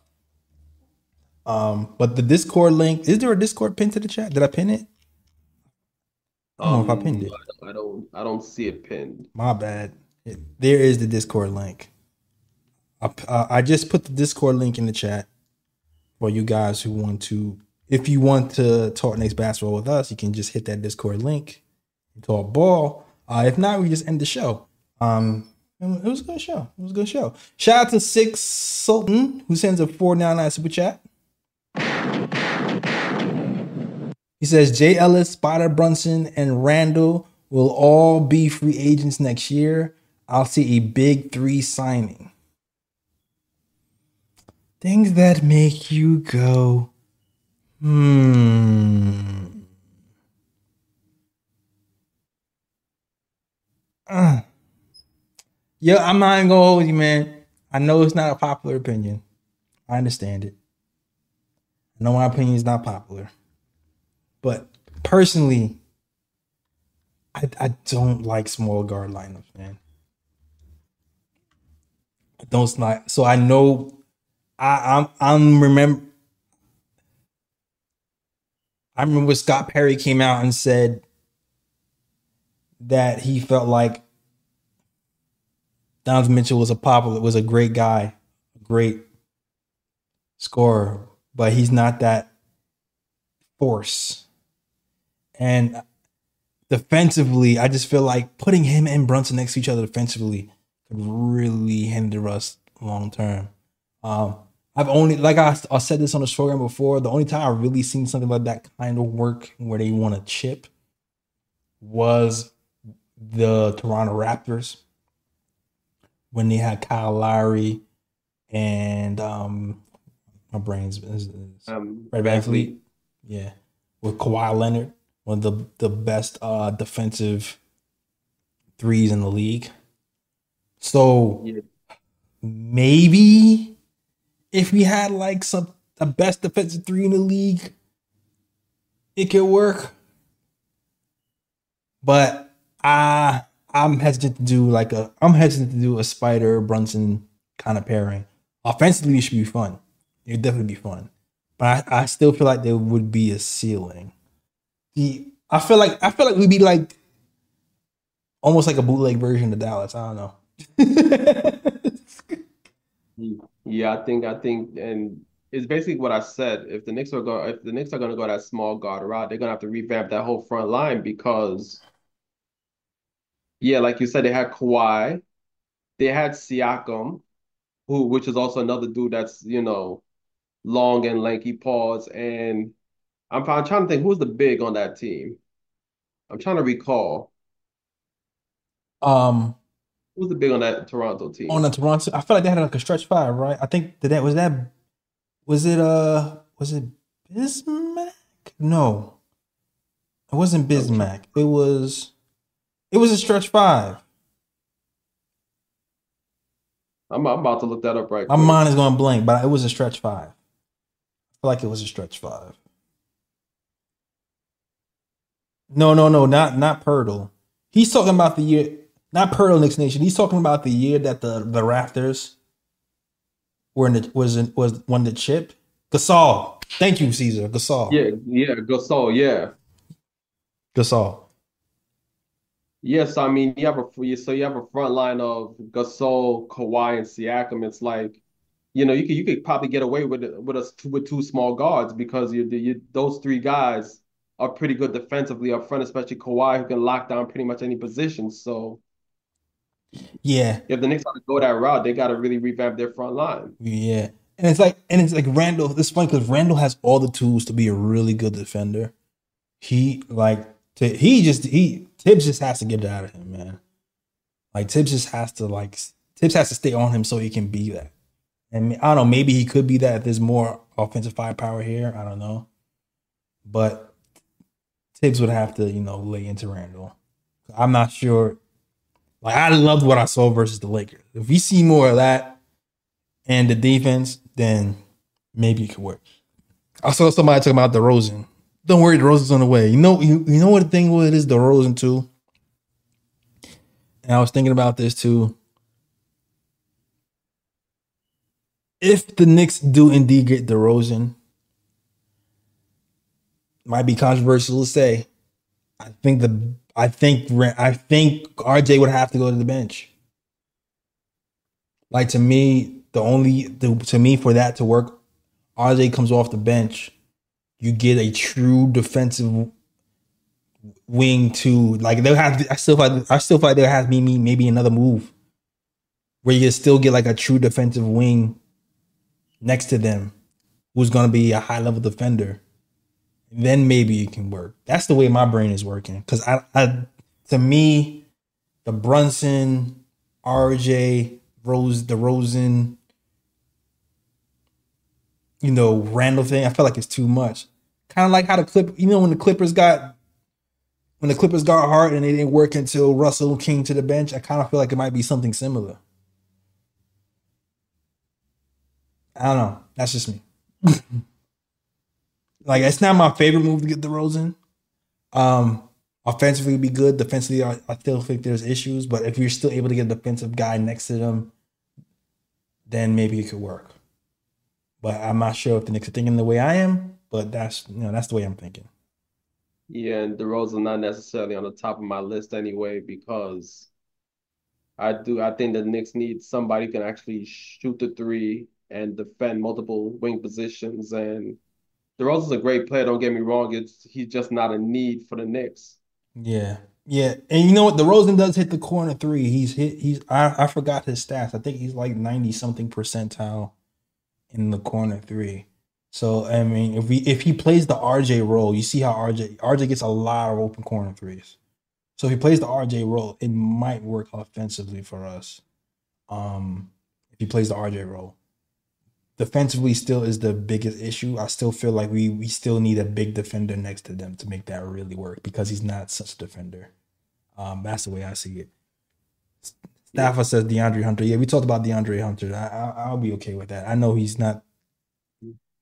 Um, but the Discord link, is there a Discord pin to the chat? Did I pin it? I don't um, know if I pinned it. I don't I don't see it pinned. My bad. It, there is the Discord link. I, uh, I just put the Discord link in the chat for you guys who want to. If you want to talk Knicks basketball with us, you can just hit that Discord link and talk ball. Uh, if not, we just end the show. Um, it was a good show. It was a good show. Shout out to Six Sultan who sends a four ninety-nine super chat. He says Jay Ellis, Spider Brunson, and Randall will all be free agents next year. I'll see a big three signing. Things that make you go, hmm. Uh. Yo, I'm not even going to hold you, man. I know it's not a popular opinion. I understand it. I know my opinion is not popular. But personally, I, I don't like small guard lineups, man. I don't like. So I know I, I'm I'm remember. I remember Scott Perry came out and said that he felt like Donovan Mitchell was a popular, was a great guy, a great scorer, but he's not that force. And defensively, I just feel like putting him and Brunson next to each other defensively could really hinder us long term. Um, I've only, like I, I said this on this program before, the only time I've really seen something like that kind of work where they want to chip was the Toronto Raptors when they had Kyle Lowry and um, my brain's um, Fred VanVleet, yeah, with Kawhi Leonard. One of the, the best uh, defensive threes in the league. So yeah. Maybe if we had like some the best defensive three in the league, it could work. But I I'm hesitant to do like a I'm hesitant to do a Spider Brunson kind of pairing. Offensively, it should be fun. It would definitely be fun. But I, I still feel like there would be a ceiling. He, I feel like I feel like we'd be like almost like a bootleg version of Dallas. I don't know. yeah, I think I think, and it's basically what I said. If the Knicks are going, if the Knicks are going to go that small guard route, they're going to have to revamp that whole front line because, yeah, like you said, they had Kawhi, they had Siakam, who which is also another dude that's you know long and lanky paws and. I'm, I'm trying to think who's the big on that team. I'm trying to recall. Um, who's the big on that Toronto team? On the Toronto, I feel like they had like a stretch five, right? I think that was that. Was it uh? Was it Bismack? No, it wasn't Bismack. It was. It was a stretch five. I'm, I'm about to look that up right now. My quick. mind is going blank, but it was a stretch five. I feel like it was a stretch five. No, no, no, not not Pirtle. He's talking about the year, not Pirtle Knicks Nation. He's talking about the year that the, the Raptors were in the was in, was won the chip. Gasol, thank you, Caesar. Gasol. Yeah, yeah, Gasol. Yeah, Gasol. Yes, I mean, you have a so you have a front line of Gasol, Kawhi, and Siakam. It's like, you know, you could you could probably get away with with us with two small guards because you you those three guys are pretty good defensively up front, especially Kawhi, who can lock down pretty much any position. So, yeah, if the Knicks want to go that route, they got to really revamp their front line. Yeah, and it's like and it's like Randle. This is funny because Randle has all the tools to be a really good defender. He like to, he just he. Tibbs just has to get it out of him, man. Like Tibbs just has to like Tibbs has to stay on him so he can be that. And I don't know, maybe he could be that if there's more offensive firepower here. I don't know. But Tibbs would have to, you know, lay into Randle. I'm not sure. Like I loved what I saw versus the Lakers. If we see more of that and the defense, then maybe it could work. I saw somebody talking about DeRozan. Don't worry, DeRozan's on the way. You know, you, you know what the thing was? It is DeRozan too. And I was thinking about this too. If the Knicks do indeed get DeRozan, might be controversial to say. I think the I think I think R J would have to go to the bench. Like to me, the only the, to me for that to work, R J comes off the bench. You get a true defensive wing to like they'll have. To, I still find I still find there has to be maybe another move where you can still get like a true defensive wing next to them, who's going to be a high level defender. Then maybe it can work. That's the way my brain is working because I, I to me the Brunson, R J, Rose, DeRozan. You know, Randle thing. I feel like it's too much. Kind of like how the Clip, you know, when the Clippers got, when the Clippers got hard and they didn't work until Russell came to the bench. I kind of feel like it might be something similar. I don't know. That's just me. Like, it's not my favorite move to get DeRozan. Um, offensively would be good. Defensively, I, I still think there's issues. But if you're still able to get a defensive guy next to them, then maybe it could work. But I'm not sure if the Knicks are thinking the way I am, but that's you know that's the way I'm thinking. Yeah, and DeRozan not necessarily on the top of my list anyway because I do I think the Knicks need somebody who can actually shoot the three and defend multiple wing positions. And DeRozan's a great player. Don't get me wrong; it's he's just not a need for the Knicks. Yeah, yeah, and you know what? DeRozan does hit the corner three. He's hit. He's I I forgot his stats. I think he's like ninety something percentile. In the corner three, so I mean, if we if he plays the R J role, you see how R J R J gets a lot of open corner threes. So if he plays the R J role, it might work offensively for us. Um, if he plays the R J role, defensively still is the biggest issue. I still feel like we we still need a big defender next to them to make that really work because he's not such a defender. Um, that's the way I see it. Stafford says DeAndre Hunter. Yeah, we talked about DeAndre Hunter. I, I, I'll be okay with that. I know he's not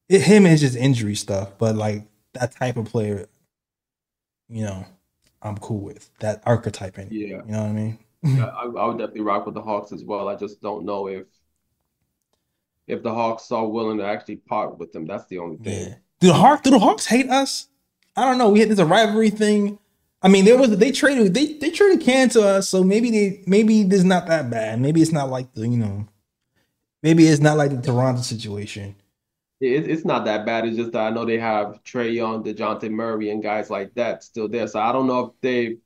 it, him is just injury stuff, but like that type of player, you know, I'm cool with that archetype. Anyway, yeah, you know what I mean. Yeah, I, I would definitely rock with the Hawks as well. I just don't know if if the Hawks are willing to actually part with them. That's the only thing. Yeah. Do the Hawks? Do the Hawks hate us? I don't know. We had this a rivalry thing. I mean, there was they traded they they traded Can to us, so maybe they maybe this is not that bad. Maybe it's not like the you know, maybe it's not like the Toronto situation. It, it's not that bad. It's just that I know they have Trae Young, DeJounte Murray, and guys like that still there. So I don't know if they've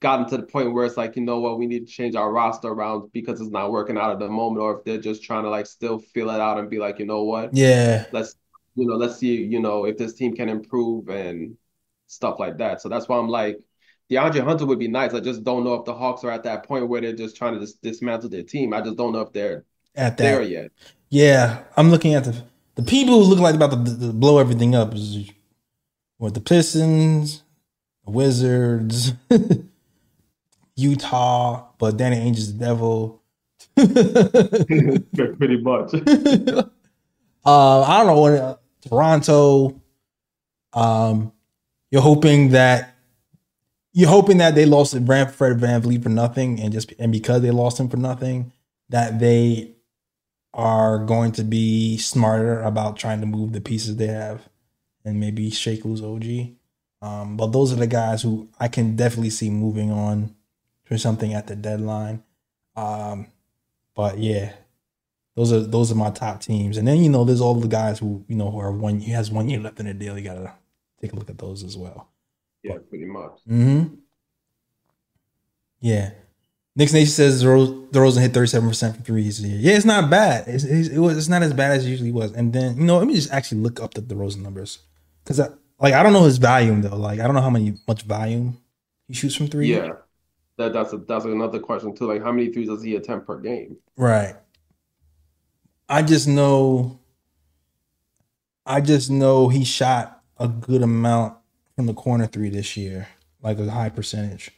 gotten to the point where it's like you know what we need to change our roster around because it's not working out at the moment, or if they're just trying to like still feel it out and be like you know what, yeah, let's you know let's see you know if this team can improve and. Stuff like that. So that's why I'm like, DeAndre Hunter would be nice. I just don't know if the Hawks are at that point where they're just trying to dis- dismantle their team. I just don't know if they're at that. There yet. Yeah, I'm looking at the the people who look like about to, to blow everything up. Is what the Pistons, the Wizards, Utah, but Danny Ainge is the devil. Pretty much. uh, I don't know what uh, Toronto. Um. You're hoping that you're hoping that they lost Fred VanVleet for nothing, and just and because they lost him for nothing, that they are going to be smarter about trying to move the pieces they have, and maybe shake loose O G. Um, but those are the guys who I can definitely see moving on for something at the deadline. Um, but yeah, those are those are my top teams. And then, you know, there's all the guys who, you know, who are one he has one year left in the deal. You gotta take a look at those as well. Yeah, but, pretty much. Mm-hmm. Yeah. Knicks Nation says DeRozan hit thirty-seven percent from threes. Yeah, it's not bad. It's, it's, it was, it's not as bad as it usually was. And then, you know, let me just actually look up the DeRozan numbers. Because, I, like, I don't know his volume, though. Like, I don't know how many much volume he shoots from three. Yeah, that, that's a, that's another question, too. Like, how many threes does he attempt per game? Right. I just know I just know he shot a good amount from the corner three this year, like a high percentage.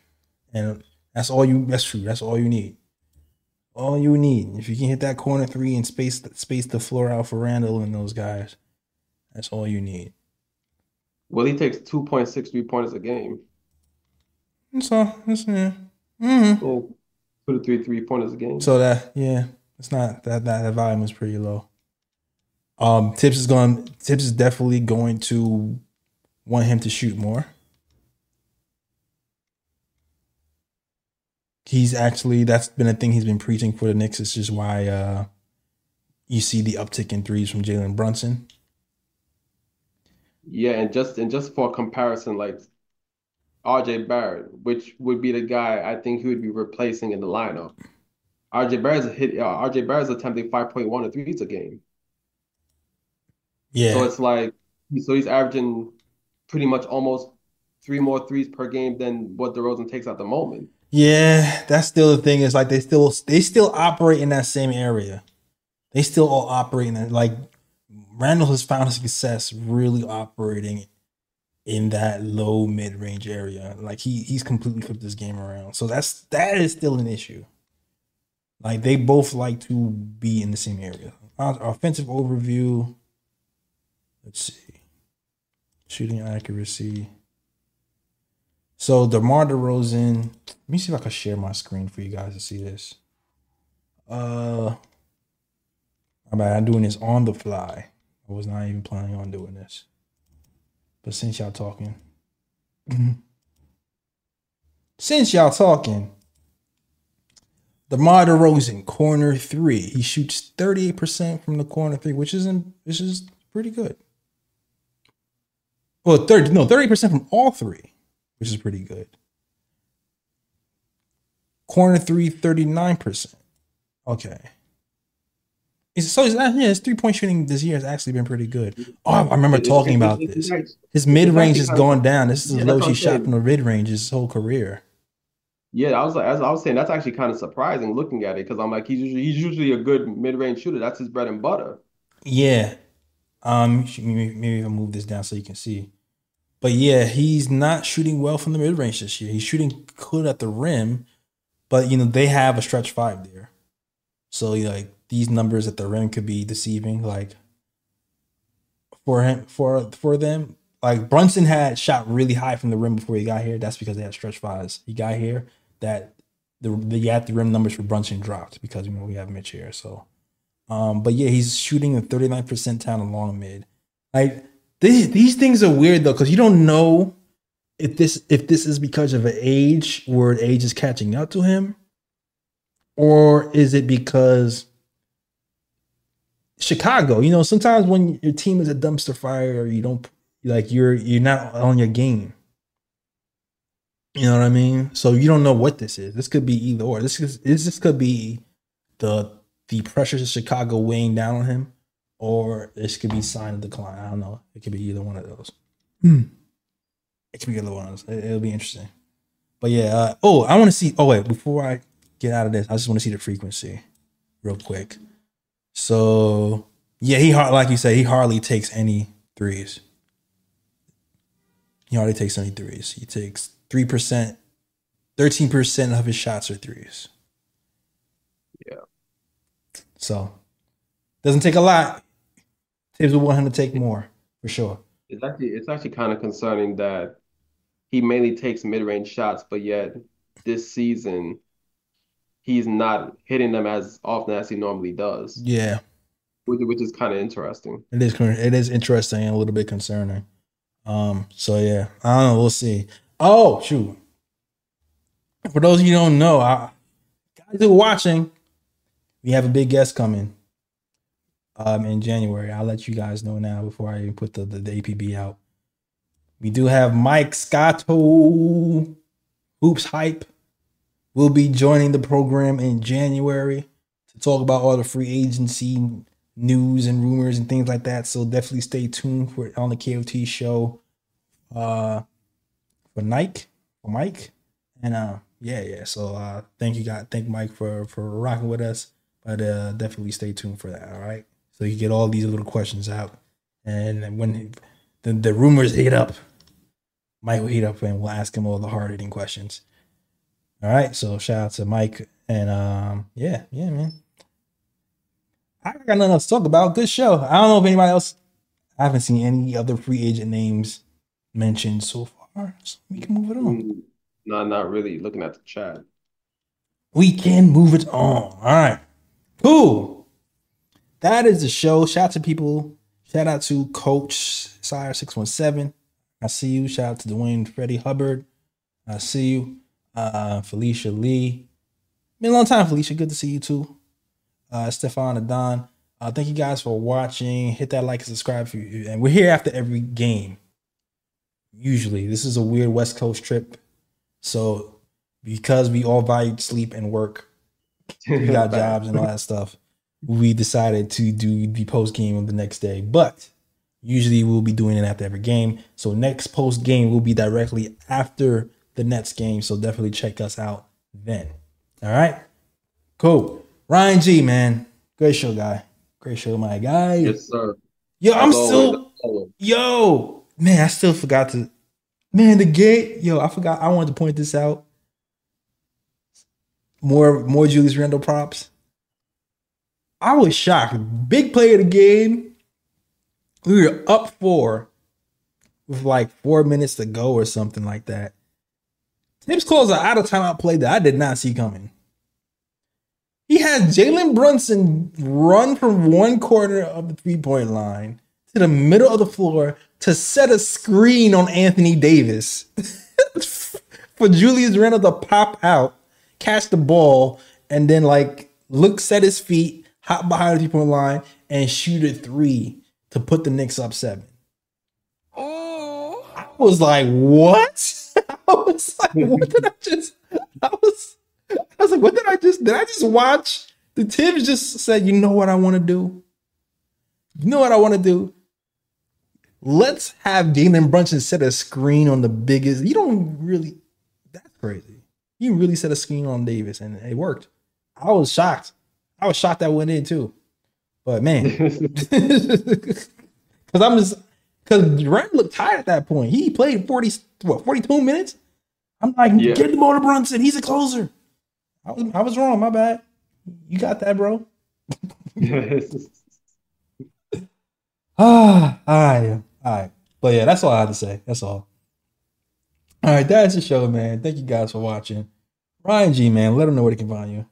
And that's all you. That's true. That's all you need. All you need. If you can hit that corner three and space space the floor out for Randall and those guys, that's all you need. Well, he takes two point six three pointers a game. That's all. That's yeah. Mm-hmm. So two to three three pointers a game. So that yeah, it's not that that the volume is pretty low. Um, Tips is going. Tips is definitely going to want him to shoot more. He's actually, that's been a thing he's been preaching for the Knicks. It's just why uh, you see the uptick in threes from Jalen Brunson. Yeah, and just and just for comparison, like R J Barrett, which would be the guy I think he would be replacing in the lineup. R J Barrett's a hit. Uh, R J Barrett's attempting five point one threes a game. Yeah. So it's like, so he's averaging pretty much almost three more threes per game than what DeRozan takes at the moment. Yeah, that's still the thing. Is like they still they still operate in that same area. They still all operate in that. Like Randall has found success really operating in that low mid range area. Like he he's completely flipped this game around. So that's that is still an issue. Like they both like to be in the same area. Our offensive overview. Let's see, shooting accuracy. So DeMar DeRozan, let me see if I can share my screen for you guys to see this. Uh, I'm I'm doing this on the fly. I was not even planning on doing this, but since y'all talking, since y'all talking, DeMar DeRozan corner three. He shoots thirty-eight percent from the corner three, which isn't which is pretty good. Well, thirty no thirty percent from all three, which is pretty good. Corner three, thirty-nine percent. Okay. It's, so it's, yeah, his three-point shooting this year has actually been pretty good. Oh, I remember talking about this. His mid-range is going down. This is the lowest he shot from the mid-range his whole career. Yeah, I was as I was saying, that's actually kind of surprising looking at it, because I'm like, he's usually, he's usually a good mid-range shooter. That's his bread and butter. Yeah. Um, maybe I'll move this down so you can see. But yeah, he's not shooting well from the mid-range this year. He's shooting good at the rim, but, you know, they have a stretch five there. So, like, these numbers at the rim could be deceiving, like, for him, for for them. Like, Brunson had shot really high from the rim before he got here. That's because they had stretch fives. He got here, that the, the at-the-rim numbers for Brunson dropped because, you know, we have Mitch here. So, um, but yeah, he's shooting a thirty-nine percentile and long mid. Like, These, these things are weird, though, because you don't know if this if this is because of an age where age is catching up to him, or is it because Chicago, you know, sometimes when your team is a dumpster fire, you don't like you're you're not on your game. You know what I mean? So you don't know what this is. This could be either or. This is this could be the the pressures of Chicago weighing down on him, or this could be sign of decline. I don't know. It could be either one of those. Hmm. It could be either one of those. It, it'll be interesting. But yeah. Uh, oh, I want to see. Oh, wait. Before I get out of this, I just want to see the frequency real quick. So, yeah, he hard, like you said, he hardly takes any threes. He hardly takes any threes. He takes three percent, thirteen percent of his shots are threes. Yeah. So, doesn't take a lot. Tibbs would want him to take more, for sure. It's actually it's actually kind of concerning that he mainly takes mid-range shots, but yet this season he's not hitting them as often as he normally does. Yeah, which, which is kind of interesting. It is it is interesting and a little bit concerning. Um, so yeah, I don't know. We'll see. Oh shoot, For those of you who don't know, I, guys who are watching, we have a big guest coming um, in January. I'll let you guys know now before I even put the, the, the A P B out. We do have Mike Scotto, Hoops Hype, will be joining the program in January to talk about all the free agency news and rumors and things like that. So definitely stay tuned for it on the K O T show uh, for Nike, for Mike. And uh, yeah, yeah. So uh, thank you, guys. Thank Mike for, for rocking with us. But uh, definitely stay tuned for that. All right. So you get all these little questions out. And when the, the rumors heat up, Mike will heat up and we'll ask him all the hard hitting questions. All right. So shout out to Mike. And um, yeah, yeah, man. I got nothing else to talk about. Good show. I don't know if anybody else. I haven't seen any other free agent names mentioned so far. So we can move it on. No, not really. Looking at the chat. We can move it on. All right. Cool. That is the show. Shout out to people. Shout out to Coach Sire six one seven. I see you. Shout out to Dwayne Freddie Hubbard. I see you. Uh, Felicia Lee. Been a long time, Felicia. Good to see you too. Uh, Stefan Adon. Uh, thank you guys for watching. Hit that like and subscribe for you. And we're here after every game. Usually. This is a weird West Coast trip. So because we all valued sleep and work, we got jobs and all that stuff, we decided to do the post game of the next day. But usually we'll be doing it after every game. So next post game will be directly after the Nets game. So definitely check us out then. All right. Cool. Ryan G, man. Great show, guy. Great show, my guy. Yes, sir. Yo, I'm still. Yo, man, I still forgot to. Man, the gate, yo, I forgot. I wanted to point this out. More, more Julius Randle props. I was shocked. Big play of the game. We were up four with like four minutes to go or something like that. Tibbs calls an out of timeout play that I did not see coming. He has Jalen Brunson run from one corner of the three-point line to the middle of the floor to set a screen on Anthony Davis for Julius Randle to pop out, catch the ball, and then like looks at his feet, hop behind the three-point line, and shoot a three to put the Knicks up seven. Oh, I was like, what? I was like, what did I just? I was, I was like, what did I just? Did I just watch? The Tibbs just said, you know what I want to do? You know what I want to do? Let's have Jalen Brunson set a screen on the biggest. You don't really. That's crazy. You really set a screen on Davis, and it worked. I was shocked. I was shocked that went in too. But man, because I'm just because Rand looked tired at that point. He played forty, what forty-two minutes. I'm like, yeah. Get the ball to Brunson. He's a closer. I was, I was wrong. My bad. You got that, bro. Ah, all right. All right. But yeah, that's all I had to say. That's all. All right. That's the show, man. Thank you guys for watching. Ryan G, man. Let them know where they can find you.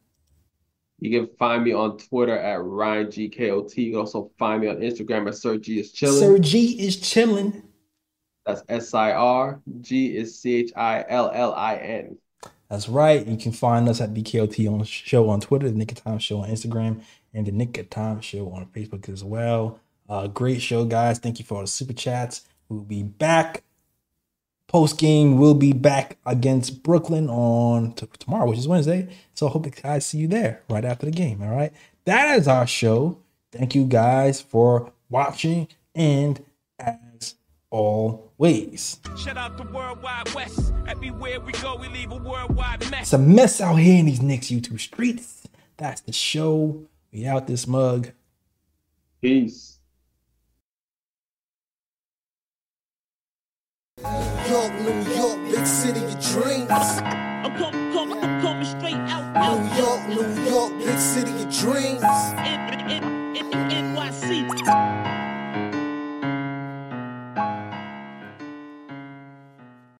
You can find me on Twitter at Ryan G K O T. You can also find me on Instagram at Sir G is chilling. Sir G is chilling. That's S I R. G is C H I L L I N. That's right. You can find us at B K O T on show on Twitter, The Knick of Time Show on Instagram, and The Knick of Time Show on Facebook as well. Uh, great show, guys. Thank you for all the super chats. We'll be back. Post game, we'll be back against Brooklyn on t- tomorrow, which is Wednesday. So I hope you guys see you there right after the game. All right. That is our show. Thank you guys for watching. And as always, shout out the worldwide West. Everywhere we go, we leave a worldwide mess. It's a mess out here in these Knicks YouTube streets. That's the show. We out this mug. Peace. York, New York, big city of dreams. I'm coming, coming, I'm coming straight out. New York, New York, big city of dreams.